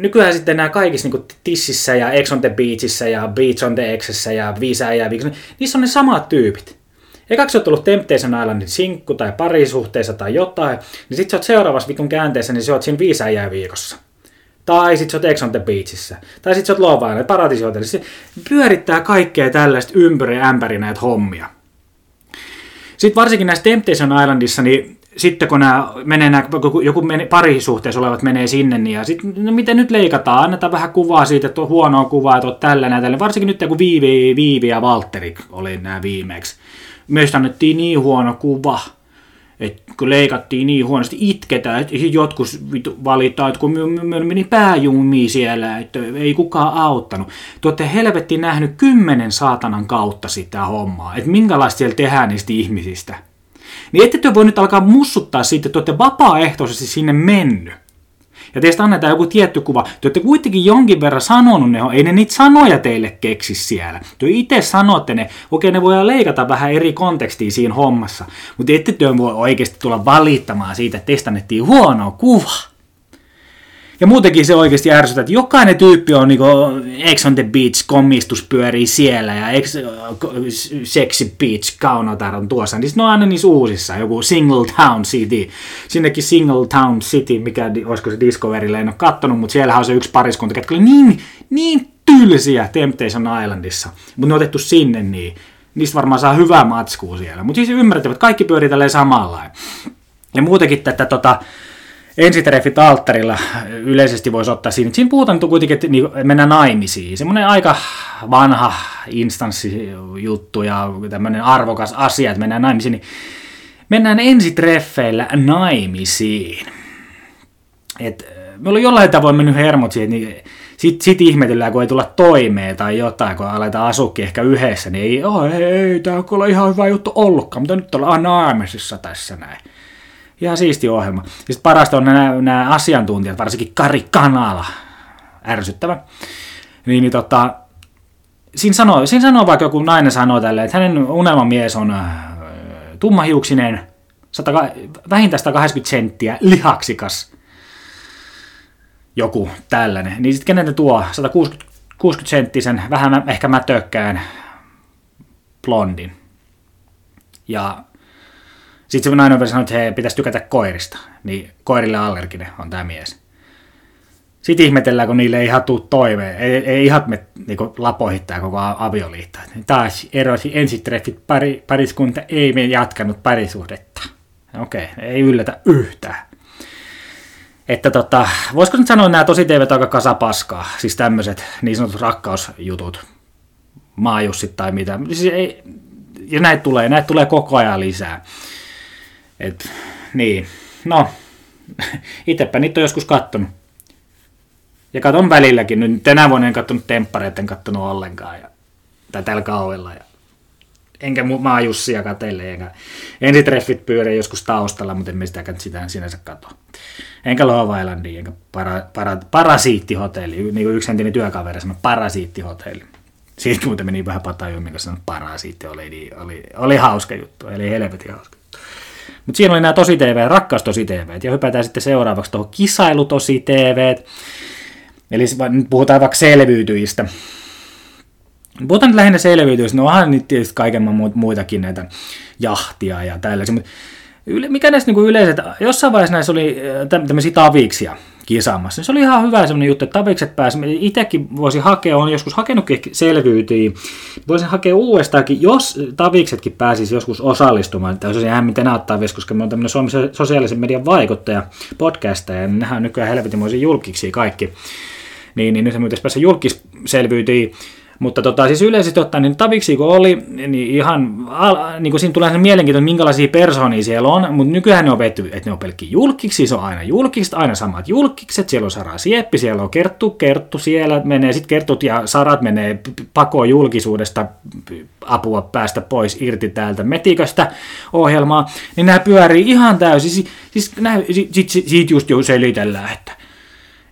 nykyään sitten nämä kaikissa niin Tississä ja Ex on the Beachissä ja Beach on the Exissä ja Viisäjää Viikossa, niin niissä on ne samat tyypit. Ekaksi sä oot ollut Temptation Islandin sinkku tai parisuhteessa tai jotain, niin sit sä oot seuraavassa viikon käänteessä, niin sä oot siinä Viisäjää Viikossa. Tai sit sä oot Ex on the Beachissä. Tai sit sä oot Love Island, Paratiisihotellissa. Se pyörittää kaikkea tällaista ympäri ämpäri näitä hommia. Sitten varsinkin näissä Temptation Islandissa, niin sitten kun nämä menee, nämä, joku parisuhteessa olevat menee sinne, niin ja sitten, no miten nyt leikataan, annetaan vähän kuvaa siitä, että on huonoa kuvaa, että on tällainen, tällainen. Varsinkin nyt kun Viivi, Viivi ja Valtteri oli nämä viimeksi. Myös annettiin niin huono kuva. Et kun leikattiin niin huonosti, itketään, että jotkut valitaan, että kun meni pääjumiin siellä, että ei kukaan auttanut. Te olette helvetti nähnyt kymmenen saatanan kautta sitä hommaa, että minkälaista siellä tehdään niistä ihmisistä. Niin ette te voi nyt alkaa mussuttaa siitä, että te olette vapaaehtoisesti sinne mennyt. Ja teistä annetaan joku tietty kuva. Te olette kuitenkin jonkin verran sanonut ne, ei ne niitä sanoja teille keksi siellä. Te itse sanotte ne, okei ne voidaan leikata vähän eri kontekstiin siinä hommassa, mutta ette te voi oikeasti tulla valittamaan siitä, että teistä annettiin huonoa kuvaa. Ja muutenkin se oikeasti ärsyttää, että jokainen tyyppi on niinku Ex on the Beach, komistus pyörii siellä ja ex, Sexy Beach, kaunotar on tuossa. Niin ne on aina niissä uusissa, joku Single Town City. Sinnekin Single Town City, mikä olisiko se Discoverille, en ole kattonut, mutta siellähän on se yksi pariskunta, jotka oli niin, niin tylsiä Temptation Islandissa. Mutta ne on otettu sinne, niin niistä varmaan saa hyvää matskua siellä. Mutta siis ymmärtävät, kaikki pyörii tälleen samanlain. Ja muutenkin tätä tota ensitreffit alttarilla yleisesti voisi ottaa siinä, että siinä puhutaan kuitenkin, että mennään naimisiin. Semmoinen aika vanha instanssijuttu ja tämmöinen arvokas asia, että mennään naimisiin. Niin mennään ensitreffeillä naimisiin. Et me ollaan jollain tavoin mennyt hermot siihen, niin sit, sit ihmetellään, kun ei tulla toimeen tai jotain, kun aletaan asukin ehkä yhdessä, niin ei, oh, ei, ei tämä on kyllä ihan hyvä juttu ollutkaan, mutta nyt ollaan naimisissa tässä näin. Ihan siisti ohjelma. Sitten parasta on nämä, nämä asiantuntijat, varsinkin Kari Kanala, ärsyttävä. Niin, niin tota, siinä sanoo, siinä sanoo vaikka joku nainen sanoo tälleen, että hänen unelmamies on äh, tummahiuksinen, sata, vähintään sata kaksikymmentä senttiä, lihaksikas, joku tällainen. Niin sitten kenen ne tuo sata kuusikymmentä senttisen, vähän ehkä mätökkään blondin. Ja sitten se nainen on sanonut, että hei, pitäisi tykätä koirista, niin koirille allerginen on tämä mies. Sitten ihmetellään, kun niille ei ihan tule toimeen, ei, ei ihan me niin lapoihin tämä koko avioliitto. Taas erosi ensitreffit, pari, pariskunta ei me jatkanut parisuhdetta. Okei, ei yllätä yhtään. Että tota, voisiko nyt sanoa, että nämä tosi teivät aika kasapaskaa, siis tämmöiset niin sanotut rakkausjutut, maajussit tai mitä. Siis ei, ja näitä tulee, näitä tulee koko ajan lisää. Et, niin, no, itepä niitä on joskus kattonut. Ja katon välilläkin, nyt tänä vuonna en kattonut temppareita, en kattonut ollenkaan, ja, tai tällä kaudella. Ja, enkä maajussia katelle, enkä ensitreffit pyörii joskus taustalla, mutta en sitäkään sitä sinänsä katso. Enkä Love Islandia, enkä para, para, parasiittihotelli, niin kuin yksi entinen työkaveri sanoi, parasiittihotelli. Siitä muuten meni vähän Patajumissa, kun sanoi, parasiitti oli, niin oli, oli hauska juttu, eli helvetin hauska juttu. Mutta siinä oli nämä tosi T V, rakkaus tosi T V, ja hypätään sitten seuraavaksi tuohon kisailu tosi T V. Eli nyt puhutaan vaikka selviytyjistä. Puhutaan nyt lähinnä selviytyjistä, no onhan nyt tietysti kaiken muitakin näitä jahtia ja tällaisia, mutta mikä näissä niinku yleiset, jossain vaiheessa näissä oli tämmöisiä taviksia kisaamassa, se oli ihan hyvä semmoinen juttu, että tavikset pääsi, itsekin voisi hakea, on joskus hakenutkin selviytyjiä, voisin hakea uudestaankin, jos taviksetkin pääsisi joskus osallistumaan, tämä on se hämmintä naattaa vies, koska me on tämmöinen Suomen sosiaalisen median vaikuttaja, podcastaja, ja nehän on nykyään helvetimoisia julkiksi kaikki, niin, niin nyt se myötäisi päässä julkisselviytyjiin. Mutta tota, siis yleisesti ottaen, niin taviksi kun oli, niin ihan, niin kuin siinä tulee se mielenkiintoinen, minkälaisia persoonia siellä on, mutta nykyään ne on vetty, että ne on pelkkiä julkkiksi, se on aina julkiksi, aina samat julkikset, siellä on Sara Sieppi, siellä on Kerttu, Kerttu siellä menee, sitten Kertut ja Sarat menee pakoon julkisuudesta apua päästä pois irti täältä metiköstä ohjelmaa, niin nämä pyörii ihan täysin, siis, siis sit, sit, sit just jo selitellään, että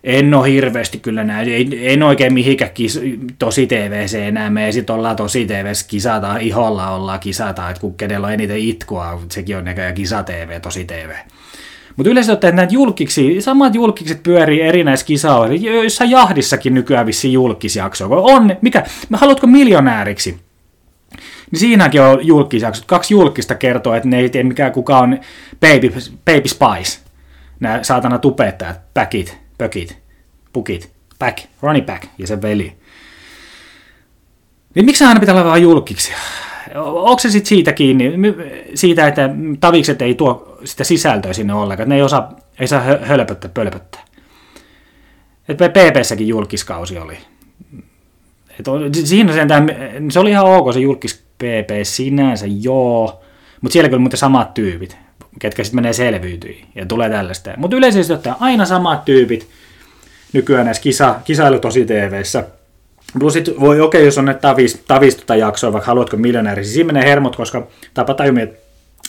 en ole hirveästi kyllä näin, en oikein mihinkään kis- tosi T V:ssä enää mene, sitten ollaan tosi T V:ssä kisataan, iholla ollaan kisataan, että kun kenellä on eniten itkua, sekin on näköjään kisa T V, tosi T V. Mutta yleensä ottaen näitä julkiksi, samat julkikset pyörii erinäisissä kisaoissa, joissa jahdissakin nykyään vissiin julkisjaksoa, kun on, mikä, haluatko miljonääriksi? Niin siinäkin on julkisjaksot, kaksi julkista kertoo, että ne ei tiedä mikään kuka on Baby, Baby Spice, nämä saatana tupettajat, päkit. Pökit, pukit, back, Ronnie back ja sen veli. Niin miksi aina pitää olla vaan julkiksi? Onko se sitten siitä kiinni, siitä, että tavikset ei tuo sitä sisältöä sinne ollenkaan, että ne ei osaa, ei saa hölpöttää, pölpöttää. Että P P:ssäkin julkiskausi oli. Et siinä sentään, se oli ihan ok se julkis P P sinänsä, joo, mutta siellä kyllä muuten samat tyypit, ketkä sitten menee selviytyihin ja tulee tällaista. Mutta yleisesti ottaen aina samat tyypit nykyään näissä kisa, kisailutosi-tv:issä. Plus sit voi, okei, okay, jos on näitä tavis, tavistota jaksoa, vaikka haluatko miljonääriksi, siinä menee hermot, koska tapataan, että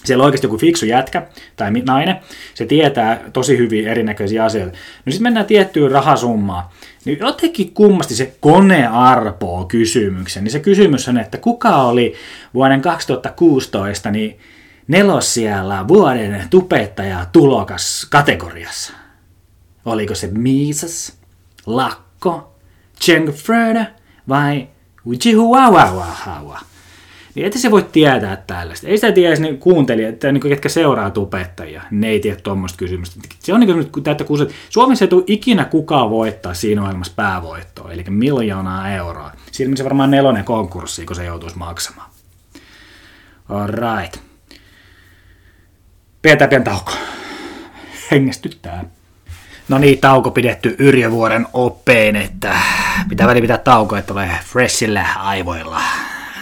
siellä on oikeasti joku fiksu jätkä tai nainen, se tietää tosi hyvin erinäköisiä asioita. No sitten mennään tiettyyn rahasummaan. Niin jotenkin kummasti se kone arpoo kysymyksen. Niin se kysymys on, että kuka oli vuoden kaksituhattakuusitoista, niin nelossijalla vuoden tupettaja tulokas kategoriassa. Oliko se Miisas, Lakko, Chengfröda vai Chihuahua? Niin ettei se voi tietää tällaista. Ei sitä tiedä edes niin kuuntelijat, että niin ketkä seuraa tupettajia. Ne ei tiedä tuommoista kysymystä. Se on niin kuin täyttä kuuset. Suomessa ei tule ikinä kukaan voittaa siinä ohjelmassa päävoittoa, eli miljoonaa euroa. Siinä se varmaan nelonen konkurssi, kun se joutuisi maksamaan. All right. Pidetään pian tauko. Hengästyttää. No niin, tauko pidetty Yrjövuoren opein, että pitää väliin pitää tauko, että tulee freshillä aivoilla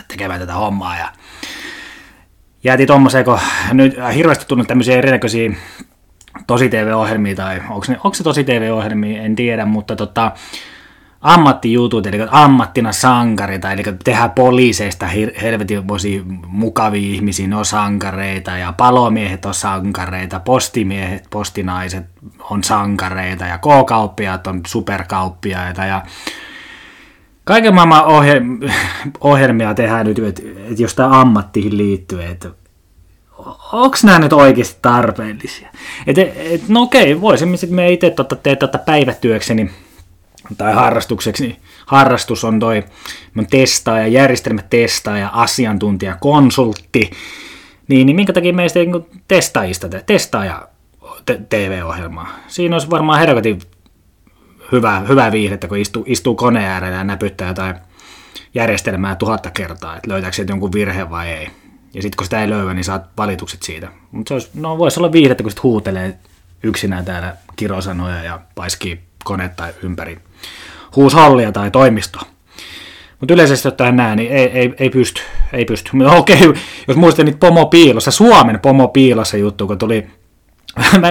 tekemään tätä hommaa. Ja jäätiin tommoseen, kun nyt hirveästi tullut tämmöisiä erinäköisiä tosi T V-ohjelmia, tai onko, ne, onko se tosi T V-ohjelmia, en tiedä, mutta tota, ammattijutut, eli ammattina sankarita, eli tehdään poliiseista helvetin mukavia ihmisiä, ne on sankareita, ja palomiehet on sankareita, postimiehet, postinaiset on sankareita, ja K-kauppiaat on superkauppiaita, ja kaiken maailman ohje- ohjelmia tehdään nyt, että et jos tämä ammattiin liittyy, että onko nämä nyt oikeasti tarpeellisia? Et, et, no okei, voisimme sitten me itse tehdä tuota päivätyökseni, tai harrastukseksi, harrastus on toi testaaja, järjestelmätestaaja, asiantuntija, konsultti, niin, niin minkä takia meistä ei testaajista, testaaja te, T V-ohjelmaa. Siinä olisi varmaan herkätin hyvää, hyvää viihdettä, kun istuu, istuu koneen äärellä ja näpyttää jotain järjestelmää tuhatta kertaa, että löytääkö sieltä jonkun virhe vai ei. Ja sitten kun sitä ei löyä, niin saat valitukset siitä. Mutta no, voisi olla viihdettä, kun sit huutelee yksinään täällä kirosanoja ja paiskii konetta ympäri huushallia tai toimistoa. Mutta yleisesti ottaen näin, niin ei, ei, ei pysty. Ei pysty. Okei, jos muistan niitä pomopiilossa, Suomen pomopiilossa juttu, kun tuli,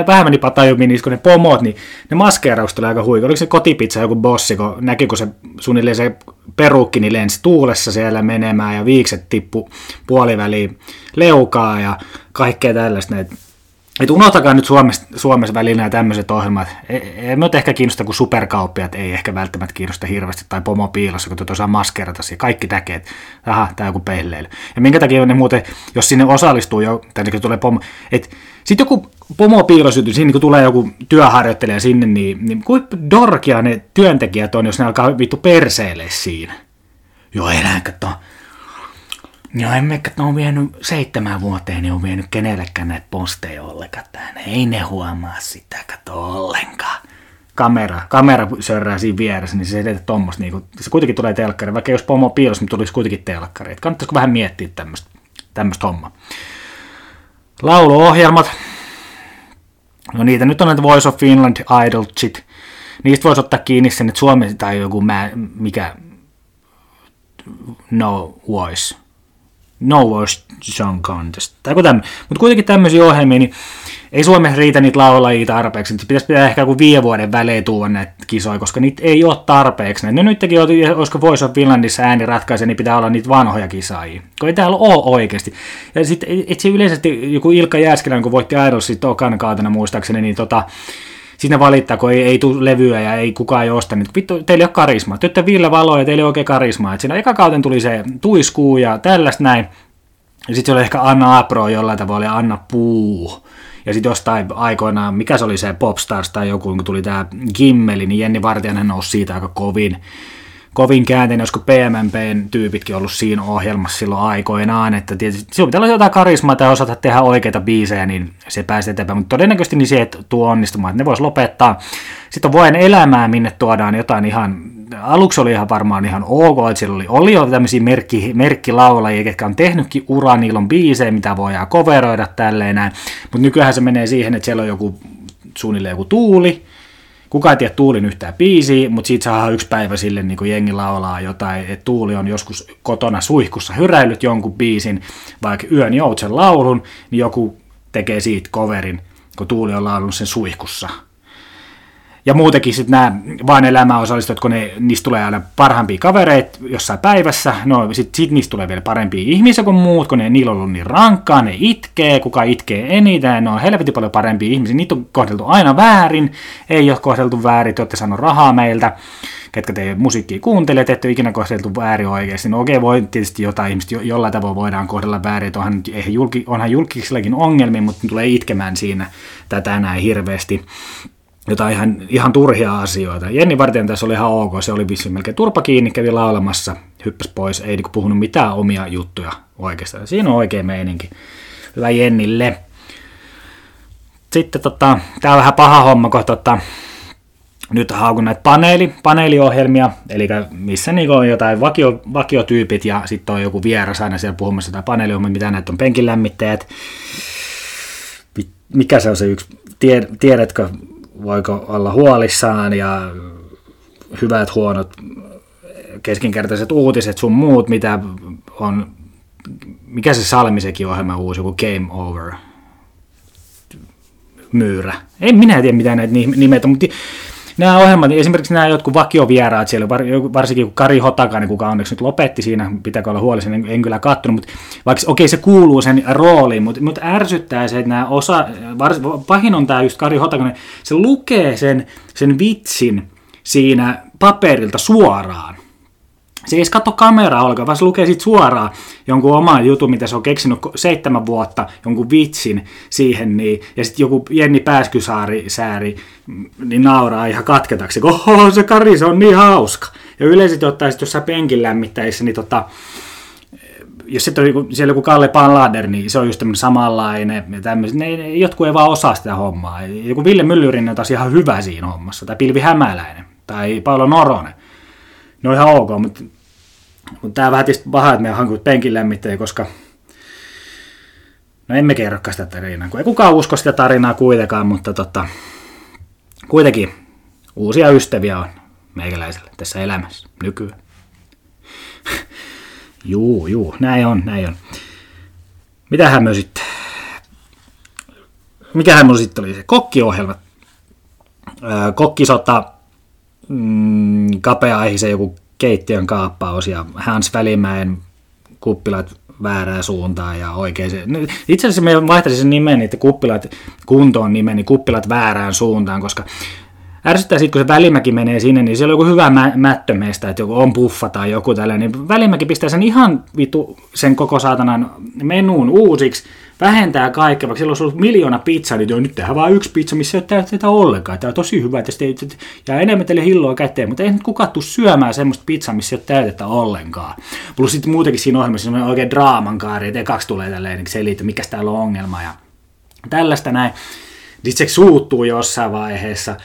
vähän meni patajumiin, niin kun ne pomot, niin ne maskeeraukset oli aika huikea. Oliko se kotipizza joku bossi, kun näki, kun se suunnilleen se perukki, niin lensi tuulessa siellä menemään ja viikset tippu puoliväliin leukaa ja kaikkea tällaista. Näitä. Et unohtakaa nyt Suomessa, Suomessa välillä nämä tämmöiset ohjelmat. Ei, ei me ehkä kiinnosta, kun superkauppiat ei ehkä välttämättä kiinnosta hirveästi, tai pomo piilossa, kun tuota osaa maskerata siihen. Kaikki näkee, että aha, tämä on joku pelleily. Ja minkä takia ne muuten, jos sinne osallistuu jo, tai kun tulee pomo, että sitten joku pomo piilosytys, siinä kun tulee joku työharjoittelija sinne, niin, niin kuin dorkia ne työntekijät on, jos ne alkaa vittu perseille siinä. Joo, ei näin katso. Joo, en mekkä, että ne on vienyt seitsemän vuoteen, niin on vienyt kenellekään näitä posteja ollenkaan tähän. Ei ne huomaa sitä, kato ollenkaan. Kamera, kamera sörrää siinä vieressä, niin se ei teetä tommoista. Niin se kuitenkin tulee telkkari, vaikka jos pomo piilossa, niin tulisi kuitenkin telkkari. Et kannattaisiko vähän miettiä tämmöistä, tämmöistä hommaa. Lauluohjelmat. No niitä nyt on näitä Voice of Finland, Idol shit. Niistä voisi ottaa kiinni sen, että Suomessa tai joku mä, mikä no voice. No Worst Song Contest, tai joku tämmöinen. Mutta kuitenkin tämmöisiä ohjelmia, niin ei Suomessa riitä niitä laulajia tarpeeksi. Niitä pitäisi pitää ehkä joku viiden vuoden välein tuoda näitä kisoja, koska niitä ei ole tarpeeksi. No nytkin, olisiko Voice of Finlandissa ääni ratkaisee, niin pitää olla niitä vanhoja kisaajia. Kun ei täällä ole oikeasti. Ja sitten itse yleisesti joku Ilkka Jääskelän, kun voitti Idolsin tokan kautena muistaakseni, niin tota... Siinä valittaa, kun ei, ei tule levyä ja ei kukaan ei osta, niin vittu, teillä ei ole karismaa. Tyttö Ville Valo ja teillä ei ole oikein karismaa. Et siinä eka kauten tuli se tuiskuu ja tällaista näin. Ja sitten se oli ehkä Anna Apro jollain tavalla ja Anna Puu. Ja sitten jostain aikoinaan, mikä se oli se Popstars tai joku, kun tuli tämä Gimmeli, niin Jenni Vartijainen nousi siitä aika kovin. Kovin käänteen, olisiko P M M P:n tyypitkin ollut siinä ohjelmassa silloin aikoinaan, että tietysti silloin pitää olla jotain karismaa tai osata tehdä oikeita biisejä, niin se pääsee eteenpäin, mutta todennäköisesti niin se ei tule onnistumaan, että ne voisi lopettaa. Sitten on Voen elämää, minne tuodaan jotain ihan, aluksi oli ihan varmaan ihan ok, että siellä oli, oli jo tämmöisiä merkki, merkkilaulajia, ketkä on tehnytkin uraa, niillä on biisejä, mitä voidaan coveroida tälleen näin, mutta nykyään se menee siihen, että siellä on joku, suunnilleen joku Tuuli. Kuka ei tiedä Tuulin yhtään biisiä, mutta siitä saadaan yksi päivä sille niin kuin jengi laulaa jotain, että Tuuli on joskus kotona suihkussa hyräillyt jonkun biisin, vaikka Yön joutsen laulun, niin joku tekee siitä coverin, kun Tuuli on laulunut sen suihkussa. Ja muutenkin sitten nämä vain elämään osallistujat, kun ne, niistä tulee aina parhaimpia kavereita jossain päivässä, no sitten sit niistä tulee vielä parempia ihmisiä kuin muut, kun ne, niillä on ollut niin rankkaa, ne itkee, kuka itkee eniten, ne on helvetin paljon parempia ihmisiä, niitä on kohdeltu aina väärin, ei ole kohdeltu väärin, te olette saaneet rahaa meiltä, ketkä te musiikkia kuuntelee, te ette ole ikinä kohdeltu väärin oikeasti, no okei, voi tietysti jotain ihmistä jo, jollain tavalla voidaan kohdella väärin, että onhan, julki, onhan julkisillakin ongelmia, mutta ne tulee itkemään siinä tätä näin hirveästi. Jotain ihan, ihan turhia asioita. Jenni Vartijainen tässä oli ihan ok, se oli vissiin melkein turpa kiinni, kävi laulamassa, hyppäsi pois, ei niinku puhunut mitään omia juttuja oikeastaan. Siinä on oikein meininki. Hyvä Jennille. Sitten tota, tää on vähän paha homma, kun tota, nyt haukun näitä paneeli, paneeliohjelmia, eli missä niinku on jotain vakio, vakiotyypit ja sitten on joku vieras aina siellä puhumassa jotain paneeliohjelmia, mitä näitä on penkinlämmittäjät. Mikä se on se yksi, Tied, tiedätkö? Voiko olla huolissaan ja hyvät, huonot, keskinkertaiset uutiset, sun muut, mitä on, mikä se Salmisekin ohjelma uusi, joku Game Over, Myyrä. Ei minä tiedä mitään näitä nimetä, mutta nämä ohjelmat, esimerkiksi nämä jotkut vakiovieraat siellä, varsinkin kun Kari Hotakainen, kuka onneksi nyt lopetti siinä, pitääkö olla huolissaan, en, en kyllä kattonut, mutta vaikka okei okay, se kuuluu sen rooliin, mutta, mutta ärsyttää se, että nämä osa, vars, pahin on tämä just Kari Hotakainen, se lukee sen, sen vitsin siinä paperilta suoraan. Se ei edes katso kameraa olkaa, vaan se lukee sit suoraan jonkun oman jutun, mitä se on keksinyt seitsemän vuotta, jonkun vitsin siihen, niin, ja sitten joku Jenni Pääskysääri sääri, niin nauraa ihan katketaksi, kun oho, se Kari, se on niin hauska. Ja yleisesti ottaen sitten jossain penkin lämmittäessä, niin tota, jos sitten on siellä joku Kalle Palander, niin se on just tämmöinen samanlainen, ja tämmöiset, ne, jotkut ei vaan osaa sitä hommaa. Joku Ville Myllyrinen on taas ihan hyvä siinä hommassa, tai Pilvi Hämäläinen, tai Paolo Noronen. No ihan ok, mutta tämä on vähän tietysti paha, että me on hankittu penkin lämmittäjiä, koska No emme kerrokaan sitä tarinaa, kun ei kukaan usko sitä tarinaa kuitenkaan, mutta tota, kuitenkin uusia ystäviä on meikäläisellä tässä elämässä nykyään. juu, juu, näin on, näin on. Mitähän me sitten, mikähän me sitten oli se kokkiohjelma. Öö, kokkisota, mm, kapeaihisen joku keittiön kaappaus ja Hans Välimäen kuppilat väärää suuntaan ja oikein. Itse asiassa me vaihtaisin sen nimen, että kuppilat kuntoon nimeni, niin kuppilat väärään suuntaan, koska ärsyttää sitten, kun se Välimäki menee sinne, niin siellä on joku hyvä mä- mättömeistä, että joku on puffa tai joku tällainen, niin Välimäki pistää sen ihan vitu, sen koko saatanan menuun uusiksi, vähentää kaikkea, vaikka siellä olisi ollut miljoona pizzaa, niin nyt tehdään vaan yksi pizza, missä ei ole täytetä ollenkaan, tämä on tosi hyvä, että sitten ei jää enemmän teille hilloa käteen, mutta ei nyt kukaan tule syömään semmoista pizzaa, missä ei ole täytetä ollenkaan. Plus sitten muutenkin siinä ohjelmassa on oikein draaman kaari, että ekaksi tulee tälleen, niin se liittyy, mikä täällä on ongelma ja tällaista näin. Sitten se suuttuu jossain vaiheessa.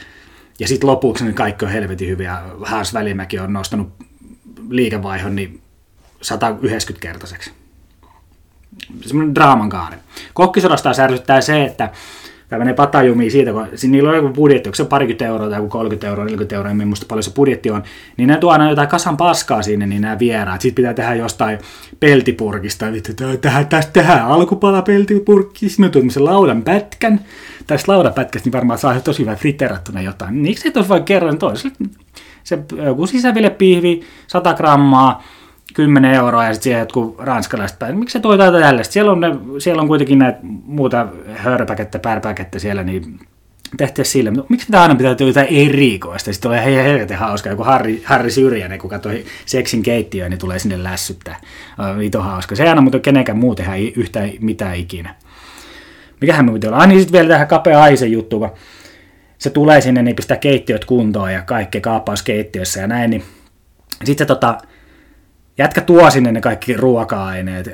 Ja sitten lopuksi niin kaikki on helvetin hyviä. Hans Välimäki on nostanut liikevaihdon niin sata yhdeksänkymmentä-kertaiseksi. Semmoinen draaman kaari. Kokkisodasta särsyttää se, että tämä menee Patajumiin siitä, kun niillä on joku budjetti, onko se parikymmentä euroa tai kolmekymmentä euroa, neljäkymmentä euroa, en muista paljon se budjetti on, niin nämä tuovat aina jotain kasan paskaa sinne, niin nämä vieraat. Sitten pitää tehdä jostain peltipurkista, tästä tehdään alkupala peltipurkki, sitten me tuomme sen laudan pätkän, tästä laudan pätkästä, niin varmaan saa tosi hyvää friterattuna jotain. Niin se tuossa voi kerran toiselle? Se joku sisävilepihvi, sata grammaa, kymmenen euroa ja sitten siellä jotkut ranskalaiset päin. Miksi se toi täältä tällaista? Siellä on, ne, siellä on kuitenkin näitä muuta hörpäkettä, pärpäkettä siellä, niin tehtiin sille. Miksi tämä aina pitää jotain erikoista? Sitten tulee ihan helvetin hauskaa. Joku Harri, Harri Syrjänen, kun katsoi Seksin keittiöön, niin tulee sinne lässyttää. Ito hauska. Se ei aina muuten kenenkään muu tehdä yhtään mitään ikinä. Mikähän me pitää olla? Ah niin, sitten vielä tähän kapea-aisen juttuun, kun se tulee sinne, niin pistää keittiöt kuntoon ja kaikki kaappaus keittiössä ja näin. Niin sitten se tota... Jätkä tuo sinne ne kaikki ruoka-aineet,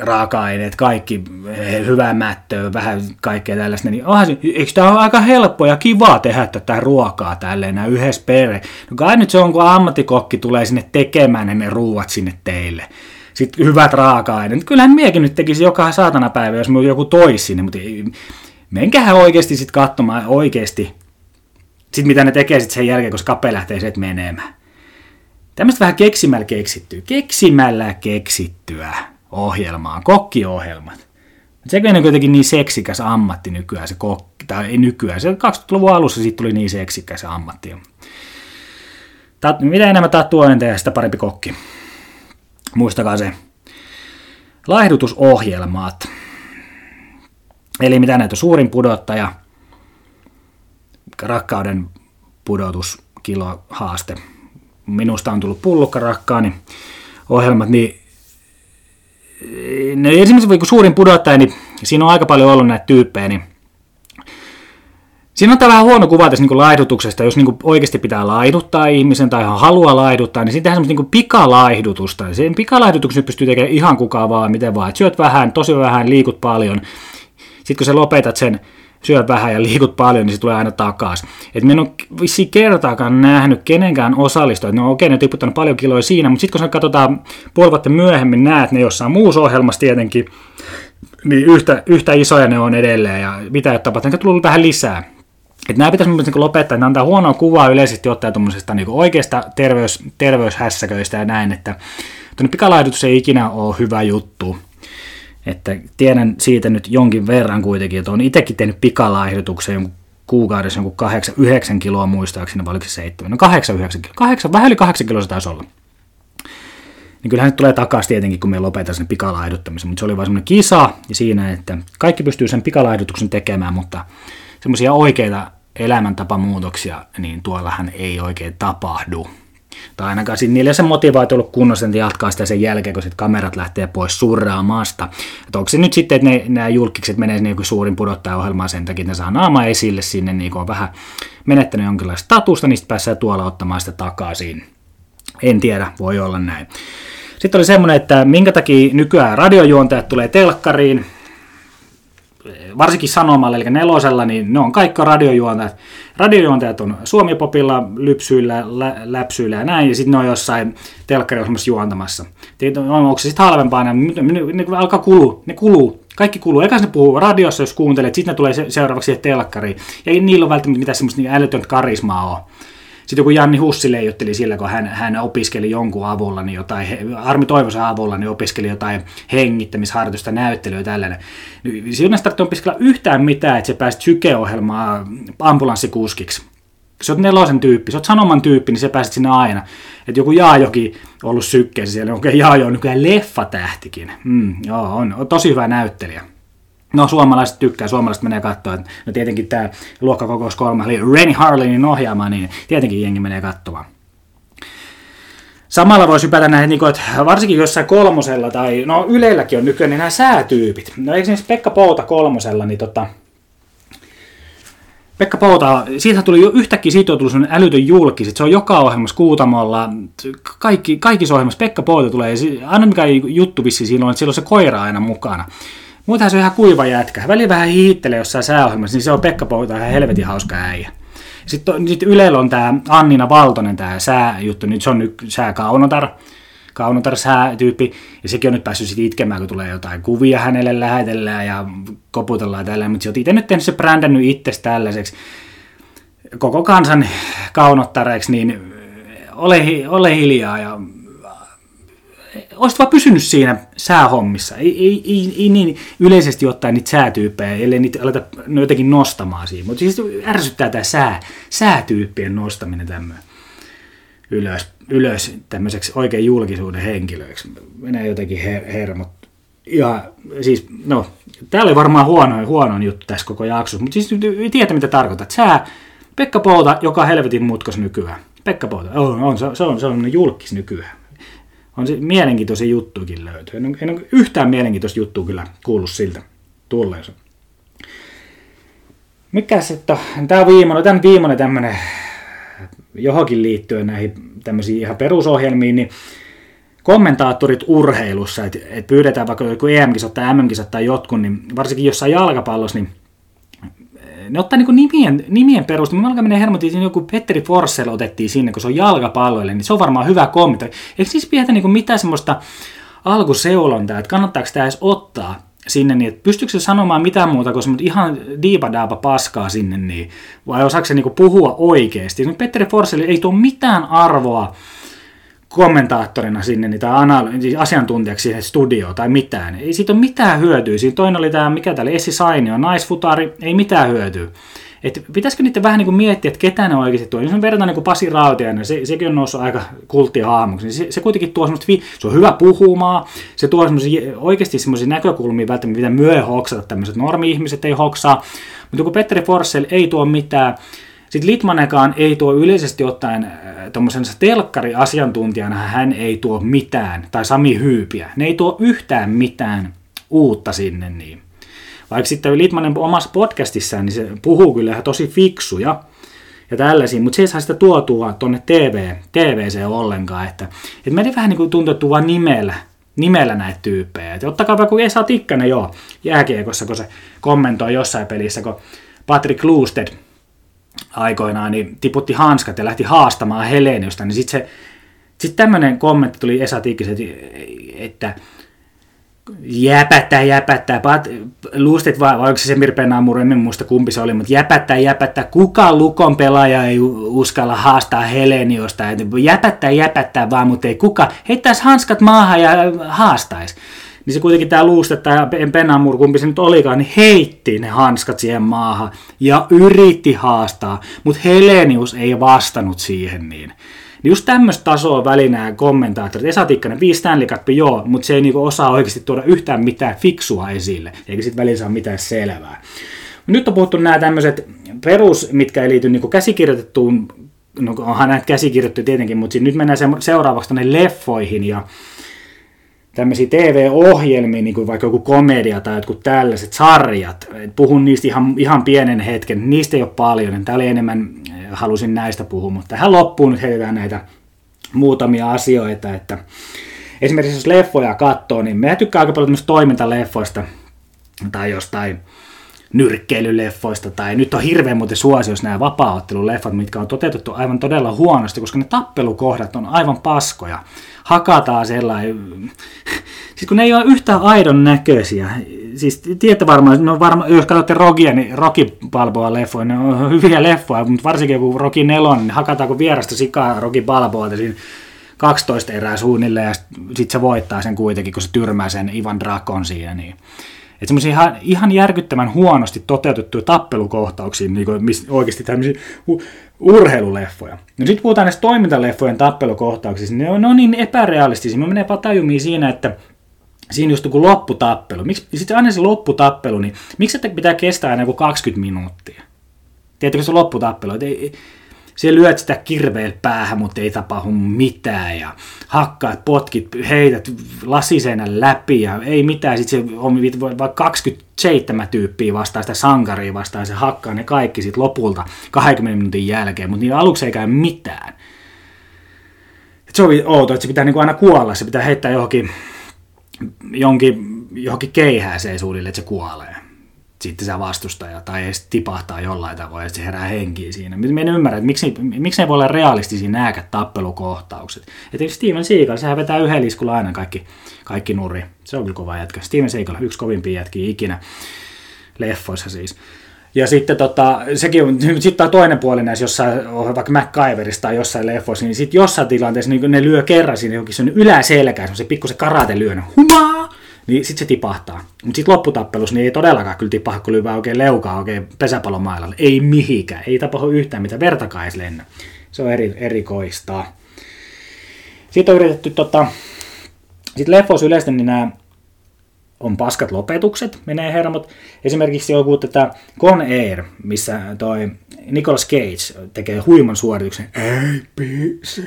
raaka-aineet, kaikki hyvää mättöä, vähän kaikkea tällaista. Niin onhan se, eikö tämä ole aika helppoa ja kivaa tehdä tätä ruokaa tälleen yhdessä perhe? No kai nyt se on, kun ammattikokki tulee sinne tekemään ne, ne ruuat sinne teille. Sitten hyvät raaka-aineet. Kyllähän miekin nyt tekisi joka saatana päivä, jos joku toisi sinne, mutta menkähän oikeasti sitten katsomaan oikeasti, sit mitä ne tekee sit sen jälkeen, koska kape lähtee sieltä menemään. Tämmöistä vähän keksimällä keksittyä, keksimällä keksittyä ohjelmaa, kokkiohjelmat. Sekin on kuitenkin niin seksikäs ammatti nykyään se kokki, tai ei nykyään, se kaksikymmentäluvun alussa siitä tuli niin seksikäs ammatti. Tat, mitä enemmän tatuointeja, sitä parempi kokki. Muistakaa se. Laihdutusohjelmat. Eli mitä näitä on suurin pudottaja, rakkauden pudotus, kilo, haaste. Minusta on tullut pullukkarakkaani ohjelmat, niin no, esimerkiksi kun suurin pudottaja, niin siinä on aika paljon ollut näitä tyyppejä, niin siinä on vähän huono kuva tässä niin laihdutuksesta, jos niin oikeasti pitää laihduttaa ihmisen tai haluaa laihduttaa, niin siinä tehdään semmoista niin pikalaihdutusta. Sen pikalaihdutuksen pystyy tekemään ihan kukaan vaan, miten vaan, että syöt vähän, tosi vähän, liikut paljon, sitten kun sä lopetat sen, syö vähän ja liikut paljon, niin se tulee aina takaisin. Että mä en ole vissiin kertaakaan nähnyt kenenkään osallistua. No okei, ne on tiputtanut paljon kiloja siinä, mutta sitten kun katsotaan puoli vuotta myöhemmin, näet ne jossain muussa ohjelmassa tietenkin, niin yhtä, yhtä isoja ne on edelleen ja mitä ei ole tapahtunut, ne on tullut vähän lisää. Että nämä pitäisi niin lopettaa, että ne antaa huonoa kuvaa yleisesti ottaa tuommoisesta niin oikeasta terveys, terveyshässäköistä ja näin, että tuonne pikalaihdutus ei ikinä ole hyvä juttu. Että tiedän siitä nyt jonkin verran kuitenkin, että olen itsekin tehnyt pikalaihdutuksen kuukaudessa jonkun kahdeksan yhdeksän kiloa muistaakseni, vai oliko se seitsemän? No kahdeksan yhdeksän kiloa, kahdeksan, vähän yli kahdeksan kiloa se taisi olla. Niin kyllähän se tulee takaisin tietenkin, kun me lopetetaan sen pikalaihduttamisen, mutta se oli vaan semmoinen kisa ja siinä, että kaikki pystyy sen pikalaihdutuksen tekemään, mutta semmoisia oikeita elämäntapamuutoksia, niin tuollahan ei oikein tapahdu. Tai ainakaan niillä ei se motivaatio ollut kunnossa, että jatkaa sitä sen jälkeen, kun sitten kamerat lähtee pois surraamasta. Että onko se nyt sitten, että ne, nämä julkikset menee sinne joku suurin pudottajaohjelmaan sen takia, että ne saa naama esille sinne, niin kun on vähän menettänyt jonkinlaista statusta, niin sitten pääsee tuolla ottamaan sitä takaisin. En tiedä, voi olla näin. Sitten oli semmoinen, että minkä takia nykyään radiojuontajat tulee telkkariin, varsinkin Sanomalla, eli Nelosella, niin ne on kaikki radiojuontajat. Radiojuontajat on suomipopilla, lypsyillä, lä- läpsyillä ja näin, ja sitten ne on jossain telkkariohjelmassa juontamassa. Onko se sitten halvempaa? Ne, ne, ne alkaa kulua, ne kuluu Kaikki kuuluu. Eikä ne puhuu radiossa, jos kuuntelet, sitten ne tulee seuraavaksi telkkariin. Ja niillä on välttämättä mitään semmoista niin älytöntä karismaa ole. Sitten joku Janni Hussi leijotteli sillä, kun hän, hän opiskeli jonkun avulla, niin jotain, Armi Toivosen avulla, niin opiskeli jotain hengittämisharjoitusta, näyttelyä ja tällainen. Siinä tarvitsee opiskella yhtään mitään, että sä pääset sykeohjelmaan ambulanssikuskiksi. Sä oot nelosen tyyppi, sä oot Sanoman tyyppi, niin sä pääset sinne aina. Että joku Jaajokin on ollut sykkeessä siellä, okei okay, Jaajo on nykyään leffatähtikin. Mm, joo, on, on tosi hyvä näyttelijä. No suomalaiset tykkää, suomalaiset menee katsomaan. No tietenkin tämä luokkakokous kolme, eli Renny Harlinin ohjaama, niin tietenkin jengi menee katsomaan. Samalla voisi hypätä näihin, että varsinkin jossain kolmosella, tai no Ylelläkin on nykyään, niin nämä säätyypit. No esimerkiksi Pekka Pouta kolmosella, niin tota... Pekka Pouta, siitä tuli jo yhtäkkiä, siitä on tullut sellainen älytön julkiset, se on joka ohjelmassa Kuutamolla, kaikki, kaikissa ohjelmassa Pekka Pouta tulee, aina mikä juttu vissi siinä on, että siellä on se koira aina mukana. Muutenhan se on ihan kuiva jätkä, väliin vähän hiittelee jossain sääohjelmassa, niin se on Pekka Pouta ihan helvetin hauska äijä. Sitten, sitten Ylellä on tämä Annina Valtonen, tämä sääjuttu, nyt se on nyt sääkaunotar. Kaunotar säätyyppi, ja sekin on nyt päässyt sitten itkemään, kun tulee jotain kuvia hänelle lähetellään ja koputellaan tällä, mutta se on itse nyt tehnyt se brändännyt itsesi tällaiseksi koko kansan kaunottareiksi, niin ole, ole hiljaa ja olisit vaan pysynyt siinä säähommissa. Ei, ei, ei, ei niin yleisesti ottaen niitä säätyyppejä, ellei niitä aleta jotenkin nostamaan siinä, mutta siis ärsyttää tämä sää, säätyyppien nostaminen tämmöinen ylös. ylös tämmöiseksi oikein julkisuuden henkilöiksi. Menee jotenkin her- hermot. Ja siis, no, tää oli varmaan huonoin, huonoin juttu tässä koko jaksossa, mutta siis ei tiedä, mitä tarkoitat. Sä, Pekka Pouta, joka helvetin mutkas nykyään. Pekka Pouta, on, on, se, on, se on julkis nykyään. On se mielenkiintoisia juttuakin löytyy. En, en ole yhtään mielenkiintoista juttua kyllä kuullut siltä tulleensa. Mikäs, että tää on viimeinen, tän viimeinen tämmönen johonkin liittyen näihin tämmöisiin ihan perusohjelmiin, niin kommentaattorit urheilussa, että et pyydetään vaikka joku E M-kisat tai M M-kisat tai jotkun, niin varsinkin jossain jalkapallossa, niin ne ottaa niin nimien, nimien perusteella. Mä alkaa mennä hermotiin, niin joku Petteri Forsell otettiin sinne, kun se on jalkapalloille, niin se on varmaan hyvä kommentoida. Eikö siis pidetä niin mitään semmoista alkuseulontaa, että kannattaako tämä edes ottaa sinne, niin että pystyykö se sanomaan mitään muuta kuin semmoinen ihan diipadaapa paskaa sinne, niin, vai osaako se niinku puhua oikeasti. Nyt Petteri Forsell ei tuo mitään arvoa kommentaattorina sinne, niin, tai anal- siis asiantuntijaksi siihen studioon tai mitään. Ei siitä ole mitään hyötyä. Siinä toinen oli tämä, mikä täällä Essi Sainio, naisfutari, ei mitään hyötyä. Että pitäisikö niitä vähän niinku miettiä, että ketä ne oikeasti tuo. Jos me verrataan niinku Pasi Rautiainen, se, sekin on noussut aika kulttihahmoksi. Se, se kuitenkin tuo semmoista, se on hyvä puhumaan, se tuo semmoisia, oikeasti semmoisia näkökulmia välttämättä, mitä myö hoksata, tämmöiset normi-ihmiset ei hoksaa. Mutta kun Petteri Forsell ei tuo mitään, sitten Litmanenkaan ei tuo yleisesti ottaen tuommoisena telkkariasiantuntijana, hän ei tuo mitään, tai Sami Hyypiä, ne ei tuo yhtään mitään uutta sinne niin. Vaikka sitten Litmanen omassa podcastissaan, niin se puhuu kyllä ihan tosi fiksuja ja tällaisia, mutta se ei saa sitä tuotua tuonne T V, T V C ollenkaan. Että, että meidän vähän niin kuin tuntettu vaan nimellä, nimellä näitä tyyppejä. Että ottakaa vaikka Esa Tikkanen, joo, jääkiekossa, kun se kommentoi jossain pelissä, kun Patrick Luusted aikoinaan niin tiputti hanskat ja lähti haastamaan Heleniusta, niin sitten sit tämmöinen kommentti tuli Esa Tikkasen, että jäpättää, jäpättää, Luustet vai, vai onko se Mirpen Amuru, en muista kumpi se oli, mutta jäpättää, jäpättää, kuka Lukon pelaaja ei uskalla haastaa Heleniusta, jäpättää, jäpättää vaan, mutta ei kuka, heittäisi hanskat maahan ja haastaisi. Niin se kuitenkin tämä Luustet tai Mirpen Amuru, kumpi se nyt olikaan, niin heitti ne hanskat siihen maahan ja yritti haastaa, mutta Helenius ei vastannut siihen niin. Just tämmöistä tasoa välinää kommentaattorit. Esa Tikkanen, viisi Stanley Cup, joo, mutta se ei niinku osaa oikeasti tuoda yhtään mitään fiksua esille, eikä sitten väliin saa mitään selvää. Nyt on puhuttu nämä tämmöiset perus, mitkä ei liity niinku käsikirjoitettuun, no onhan näitä käsikirjoittu tietenkin, mutta nyt mennään seuraavaksi tuonne leffoihin ja tämmöisiä T V-ohjelmiin, niin kuin vaikka joku komedia tai jotkut tällaiset sarjat. Puhun niistä ihan, ihan pienen hetken, niistä ei ole paljon. Täällä oli enemmän, halusin näistä puhua, mutta tähän loppuun nyt heitetään näitä muutamia asioita. Että esimerkiksi jos leffoja katsoo, niin me tykkää aika paljon tämmöistä toimintaleffoista tai jostain nyrkkeilyleffoista, tai nyt on hirveän muuten suosios nämä vapaaotteluleffat, mitkä on toteutettu aivan todella huonosti, koska ne tappelukohdat on aivan paskoja. Hakataan sellainen siis kun ne ei ole yhtään aidon näköisiä. Siis tiedätte varmaan, no varma, jos katsotte Rogia, niin Rocky Balboa leffoja, ne on hyviä leffoja, mutta varsinkin kun Rocky nelonen, niin hakataanko vierasta sikaa Rocky Balboa siinä kaksitoista erää suunnilleen, ja sitten se voittaa sen kuitenkin, kun se tyrmää sen Ivan Drakon siinä. Niin. Että semmoisia ihan, ihan järkyttävän huonosti toteutettuja tappelukohtauksia, niin kuin oikeasti tämmöisiä u- urheiluleffoja. No sitten puhutaan näistä toimintaleffojen tappelukohtauksista, ne on, ne on niin epärealistisia. Mä menee patajumiin siinä, että siinä just joku lopputappelu. Miksi, sitten aina se lopputappelu, niin miksi se pitää kestää aina joku kaksikymmentä minuuttia? Tiedätkö se lopputappelu? Että ei, se lyöt sitä kirveellä päähän, mutta ei tapahdu mitään. Ja hakkaat, potkit, heität lasiseinän läpi ja ei mitään. Sitten se on vaikka kaksikymmentäseitsemän tyyppiä vastaan, sitä sankaria vastaan. Se hakkaa ne kaikki sitten lopulta kaksikymmentä minuutin jälkeen, mutta niillä aluksi ei käy mitään. Et se on outo, että se pitää niinku aina kuolla. Se pitää heittää johonkin, jonkin, johonkin keihääseen suunnilleen, että se kuolee. Sitten se vastustaja tai edes tipahtaa jollain tavoin ja se herää henkiin siinä. Mä en ymmärrä, että miksi, miksi ne voi olla realistisia nääkät tappelukohtaukset. Että Steven Seagal, sehän vetää yhden iskulla aina kaikki, kaikki nuri. Se on kyllä kova jätkä. Steven Seagal, yksi kovimpia jätkiä ikinä leffoissa siis. Ja sitten tota, sekin, sit on toinen puoli näissä jossain, vaikka MacGyverissa tai jossain leffoissa, niin sitten jossain tilanteessa niin ne lyö kerran siinä johonkin sen yläselkään, semmoisen pikkusen karate lyönä. Humaa! Niin sitten se tipahtaa. Mutta sitten lopputappelussa niin ei todellakaan kyllä tipahda, kun lyövää oikein leukaa oikein pesäpalomailalle. Ei mihinkään. Ei tapahdu yhtään mitään. Vertakaan edes lennä. Se on eri, erikoista. Sitten on yritetty tota... Sitten leffoissa yleensä niin nämä on paskat lopetukset. Menee hermot. Esimerkiksi joku tätä Con Air, missä toi Nicolas Cage tekee huiman suorituksen. A B C.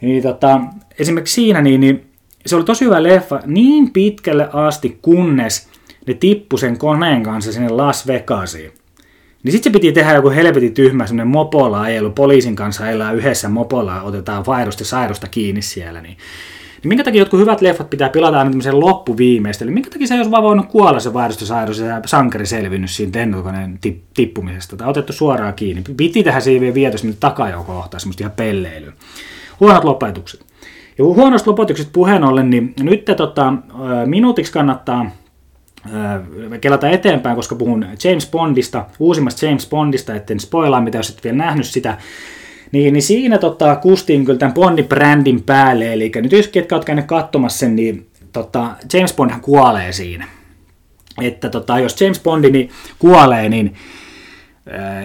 Niin tota... Esimerkiksi siinä niin... niin se oli tosi hyvä leffa niin pitkälle asti, kunnes ne tippui sen koneen kanssa sinne Las Vegasiin. Niin sitten se piti tehdä joku helvetin tyhmä semmoinen mopola ajelu, poliisin kanssa elää yhdessä mopola, otetaan vairosta ja sairausta kiinni siellä. Niin. Niin minkä takia jotkut hyvät leffat pitää pilata aina tämmöisen loppuviimeistelyyn? Minkä takia se ei olisi vaan voinut kuolla se vairosta ja sairaus ja sankari selvinnyt siinä tennokoneen tippumisesta? Tai otettu suoraan kiinni. Piti tehdä siihen vielä vietos, mitä takajouko ottaa semmoista ihan pelleilyä. Huonot lopetukset. Ja huonosta lopetuksesta puheen ollen, niin nyt te, tota, minuutiksi kannattaa ää, kelata eteenpäin, koska puhun James Bondista, uusimmasta James Bondista, etten spoilaa mitä jos et vielä nähnyt sitä. Niin, niin siinä tota, kustiin kyllä tämän Bondi-brändin päälle, eli nyt jos ketkä oot käynyt katsomassa sen, niin tota, James Bondhan kuolee siinä. Että tota, jos James Bondi niin kuolee, niin... Ää,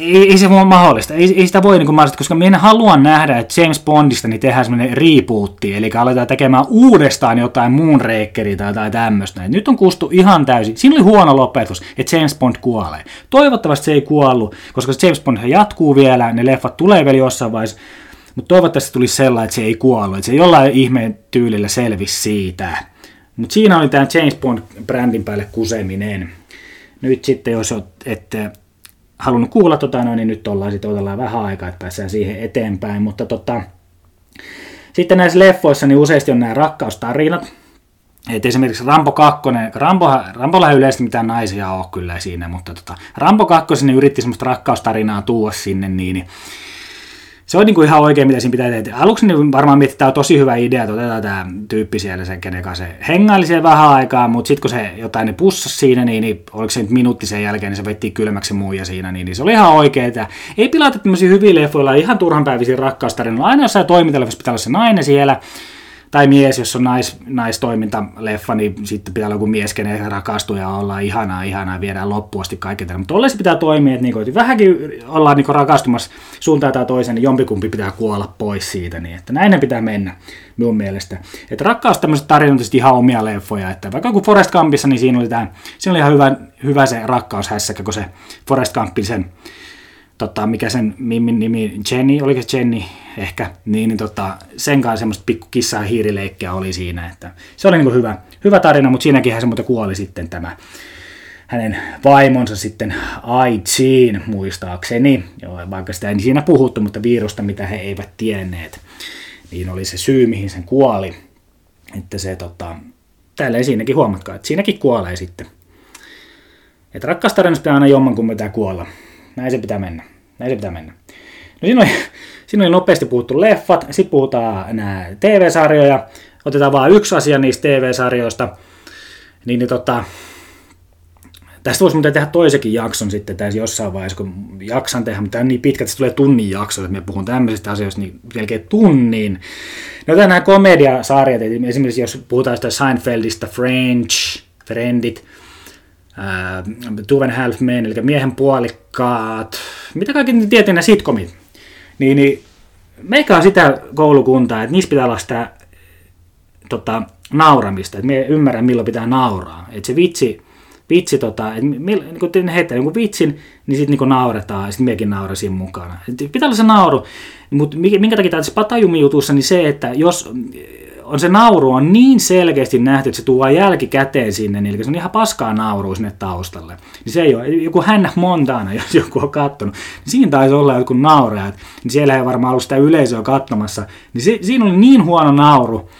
Ei, ei se ole mahdollista, ei, ei sitä voi niin kuin mahdollista, koska minä haluan nähdä, että James Bondista niin tehdään semmoinen rebootti, eli aletaan tekemään uudestaan jotain Moonrakeria tai jotain tämmöistä. Nyt on kustu ihan täysin, siinä oli huono lopetus, että James Bond kuolee. Toivottavasti se ei kuollut, koska James Bond jatkuu vielä, ne leffat tulee vielä jossain vaiheessa, mutta toivottavasti tulisi sellainen, että se ei kuollut, että se jollain ihmeen tyylillä selvisi siitä. Mutta siinä oli tämä James Bond-brändin päälle kuseminen. Nyt sitten jos ette... halunnut kuulla, tota, no, niin nyt ollaan, sit otellaan vähän aikaa, että päästään siihen eteenpäin, mutta tota, sitten näissä leffoissa niin useasti on nämä rakkaustarinat, että esimerkiksi Rambo kaksi, Rambolla ei yleensä mitään naisia ole kyllä siinä, mutta tota, Rambo kaksi niin yritti semmoista rakkaustarinaa tuoda sinne, niin, niin se on niinku ihan oikein, mitä siinä pitää tehdä. Aluksi niin varmaan miettii, että tämä on tosi hyvä idea, että otetaan tämä tyyppi siellä, sen, kenen kanssa se hengaili siellä vähän aikaa, mutta sitten kun se jotain ne pussasi siinä, niin, niin oliko se nyt minuutti sen jälkeen, niin se vettiin kylmäksi muuja siinä, niin, niin se oli ihan oikein. Ei pilata tämmöisiä hyviä leffoilla, ihan turhanpäiväisiä rakkaustarinoilla. Aina jossain toimintaleffassa pitää olla se nainen siellä, tai mies, jos on nais, naistoimintaleffa, niin sitten pitää olla joku mies, kenen rakastuu ja ollaan ihanaa, ihanaa, viedään loppuun asti kaiken tällä. Mutta olleen se pitää toimia, että, niinku, että vähänkin ollaan niinku rakastumassa suuntaan tai toiseen, niin jompikumpi pitää kuolla pois siitä. Niin että näin pitää mennä, minun mielestä. Että rakkaus tämmöiset tarinat on ihan omia leffoja. Että vaikka kun Forrest Gumpissa, niin siinä oli, tämän, siinä oli ihan hyvä, hyvä se rakkaushässäkkä, kun se Forrest Gumpin sen... Tota, mikä sen Mimmin nimi, Jenny, oliko se Jenny ehkä, niin, niin tota, sen kanssa semmoista pikku kissaa hiirileikkiä oli siinä, että se oli niinku hyvä, hyvä tarina, mutta siinäkin hän se muuten kuoli sitten tämä hänen vaimonsa sitten AIDSiin muistaakseni, joo, vaikka sitä ei siinä puhuttu, mutta virusta mitä he eivät tienneet, niin oli se syy mihin sen kuoli, että se tota, tälleen siinäkin huomatkaa, että siinäkin kuolee sitten, että rakkaustarinassa pitää aina jommankumman pitää kuolla. Näin se pitää mennä. Näin se pitää mennä. No siinä oli, siinä oli nopeasti puhuttu leffat, sitten puhutaan nämä T V-sarjoja, otetaan vain yksi asia niistä T V-sarjoista, niin, niin tota, tästä voisi muuten tehdä toisenkin jakson sitten tässä jossain vaiheessa, kun jaksan tehdä, mutta tämä on niin pitkä, että se tulee tunnin jakso, että me puhun tämmöisistä asioista niin melkein tunnin. No nämä komediasarjat, esimerkiksi jos puhutaan sitä Seinfeldista, French, Friendit, Uh, Two and a Half Men, eli miehen puolikkaat, mitä kaikki tietää nämä sitcomit, niin, niin meikä on sitä koulukuntaa, että niissä pitää olla sitä tota, nauramista, että me ymmärrän milloin pitää nauraa, että se vitsi, vitsi tota, että mil, niin kun heittää jonkun vitsin, niin sitten niin nauretaan ja sitten miekin naurasin mukana. Et pitää olla se nauru, mutta minkä takia tässä Patajumi-jutussa, niin se, että jos on se nauru on niin selkeästi nähty, että se tuo jälkikäteen sinne, niin eli se on ihan paskaa naurua sinne taustalle. Niin se ei ole, joku Hannah Montana, jos joku on kattonut, niin siinä taisi olla joku nauraja, niin siellä ei varmaan ollut sitä yleisöä katsomassa. Niin se, siinä oli niin huono nauru,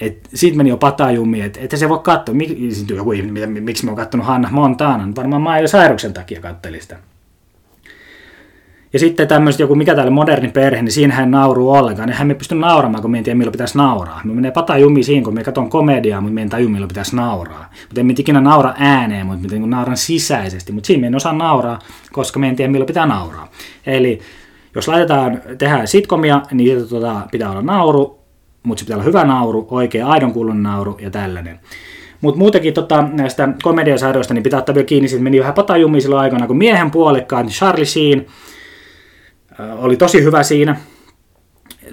että siitä meni jo Patajumiin, että, että se voi katsoa. Mik, joku ihminen, miksi mä oon kattonut Hannah Montana, varmaan mä jo sairuksen takia kattelin sitä. Ja sitten tämmöiset joku, mikä täällä moderni perhe, niin siinähän ei nauru ollenkaan. Eihän me pysty nauramaan, kun me en tiedä, milloin pitäisi nauraa. Me menee patajumiin siinä, kun me katson komediaa, mutta me en tajua, milloin pitäisi nauraa. Mutta en me ikinä naura ääneen, mutta me nauran sisäisesti. Mutta siinä me en osaa nauraa, koska me en tiedä, milloin pitää nauraa. Eli jos laitetaan, tehdään sitcomia, niin tuota, pitää olla nauru, mutta se pitää olla hyvä nauru, oikea aidon kuulun nauru ja tällainen. Mutta muutenkin tota, näistä komediasarjoista niin pitää ottaa vielä kiinni, että meni vähän patajumiin silloin aikana, kun miehen puolikkaan niin Charlie Sheen oli tosi hyvä siinä,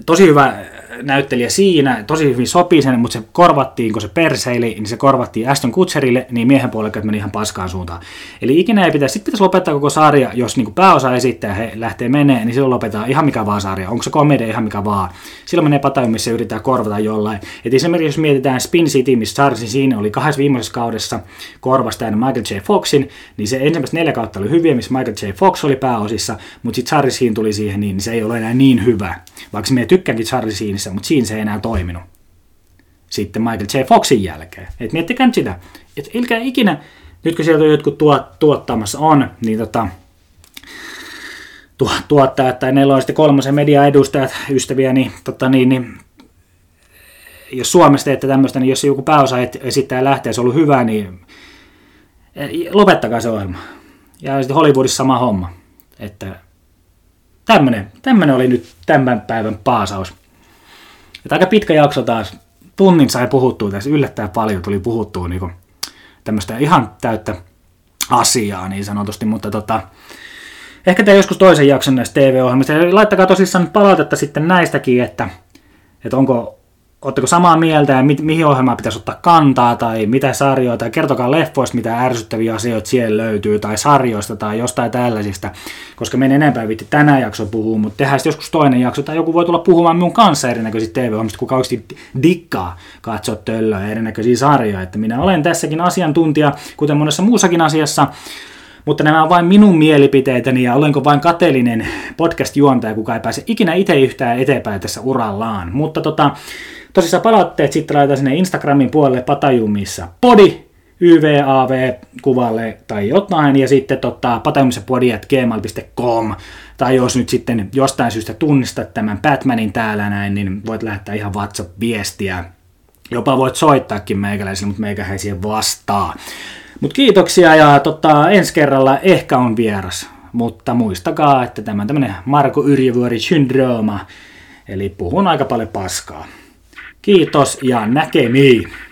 tosi hyvä näyttelijä siinä, tosi hyvin sopii sen, mutta se korvattiin, kun se perseili, niin se korvattiin Ashton Kutcherille, niin miehen puolelle meni ihan paskaan suuntaan. Eli ikinä ei pitäisi, sitten pitäisi lopettaa koko sarja, jos niin kuin pääosa esittää, he lähtee menee, niin silloin lopetetaan ihan mikä vaan sarja, onko se komedia ihan mikä vaan. Silloin menee Patajumissa, missä yritetään korvata jollain. Et esimerkiksi jos mietitään Spin City, missä Charles siinä oli kahdessa viimeisessä kaudessa korvasta aina Michael J. Foxin, niin se ensimmäistä neljä kautta oli hyviä, missä Michael J. Fox oli pääosissa, mutta sitten Charles Sheen tuli siihen, niin se ei ole enää niin hyvä. Vaikka me tykkäänkin Charles Sheen, mutta siinä se ei enää toiminut sitten Michael J. Foxin jälkeen. Et miettikää nyt sitä, että ilkää ikinä, nyt kun sieltä jotkut tuot, tuottamassa on, niin tota, tu, tuottajat tai neillä on sitten kolmasen mediaedustajat, ystäviä, niin, tota, niin, niin jos Suomessa teette tämmöistä, niin jos joku pääosa esittää lähtee, se on ollut hyvä, niin lopettakaa se ohjelma. Ja sitten Hollywoodissa sama homma. Että tämmönen, tämmönen oli nyt tämän päivän paasaus. Että aika pitkä jakso taas, tunnin sai puhuttua tässä, yllättäen paljon tuli puhuttua niin tämmöistä ihan täyttä asiaa niin sanotusti, mutta tota, ehkä te joskus toisen jakson näistä T V-ohjelmista, laittakaa tosissaan palautetta sitten näistäkin, että, että onko, ootteko samaa mieltä ja mi, mihin ohjelmaan pitäisi ottaa kantaa tai mitä sarjoja, tai kertokaa leffoista, mitä ärsyttäviä asioita siellä löytyy, tai sarjoista tai jostain tällaisista, koska me en enempää viitti tänään jakso puhua, mutta tehdään jokus toinen jakso, tai joku voi tulla puhumaan minun kanssa erinäköisistä T V-ohjelmista, kuka oikeasti dikkaa katsoa töllöä erinäköisiä sarjoja, että minä olen tässäkin asiantuntija, kuten monessa muussakin asiassa, mutta nämä on vain minun mielipiteitäni ja olenko vain kateellinen podcast-juontaja, kuka ei pääse ikinä itse yhtään eteenpäin tässä urallaan, mutta tota, tosissaan palautteet sitten laitetaan sinne Instagramin puolelle Patajumissa podi, Y V A V-kuvalle tai jotain, ja sitten tota, patajumissapodi at gmail dot com, tai jos nyt sitten jostain syystä tunnistat tämän Batmanin täällä näin, niin voit lähettää ihan WhatsApp-viestiä. Jopa voit soittaakin meikäläisille, mutta meikä ei siihen vastaa. Mutta kiitoksia, ja tota, ensi kerralla ehkä on vieras, mutta muistakaa, että tämä on tämmöinen Marko Yrjövuori-syndrooma, eli puhun aika paljon paskaa. Kiitos ja näkemiin!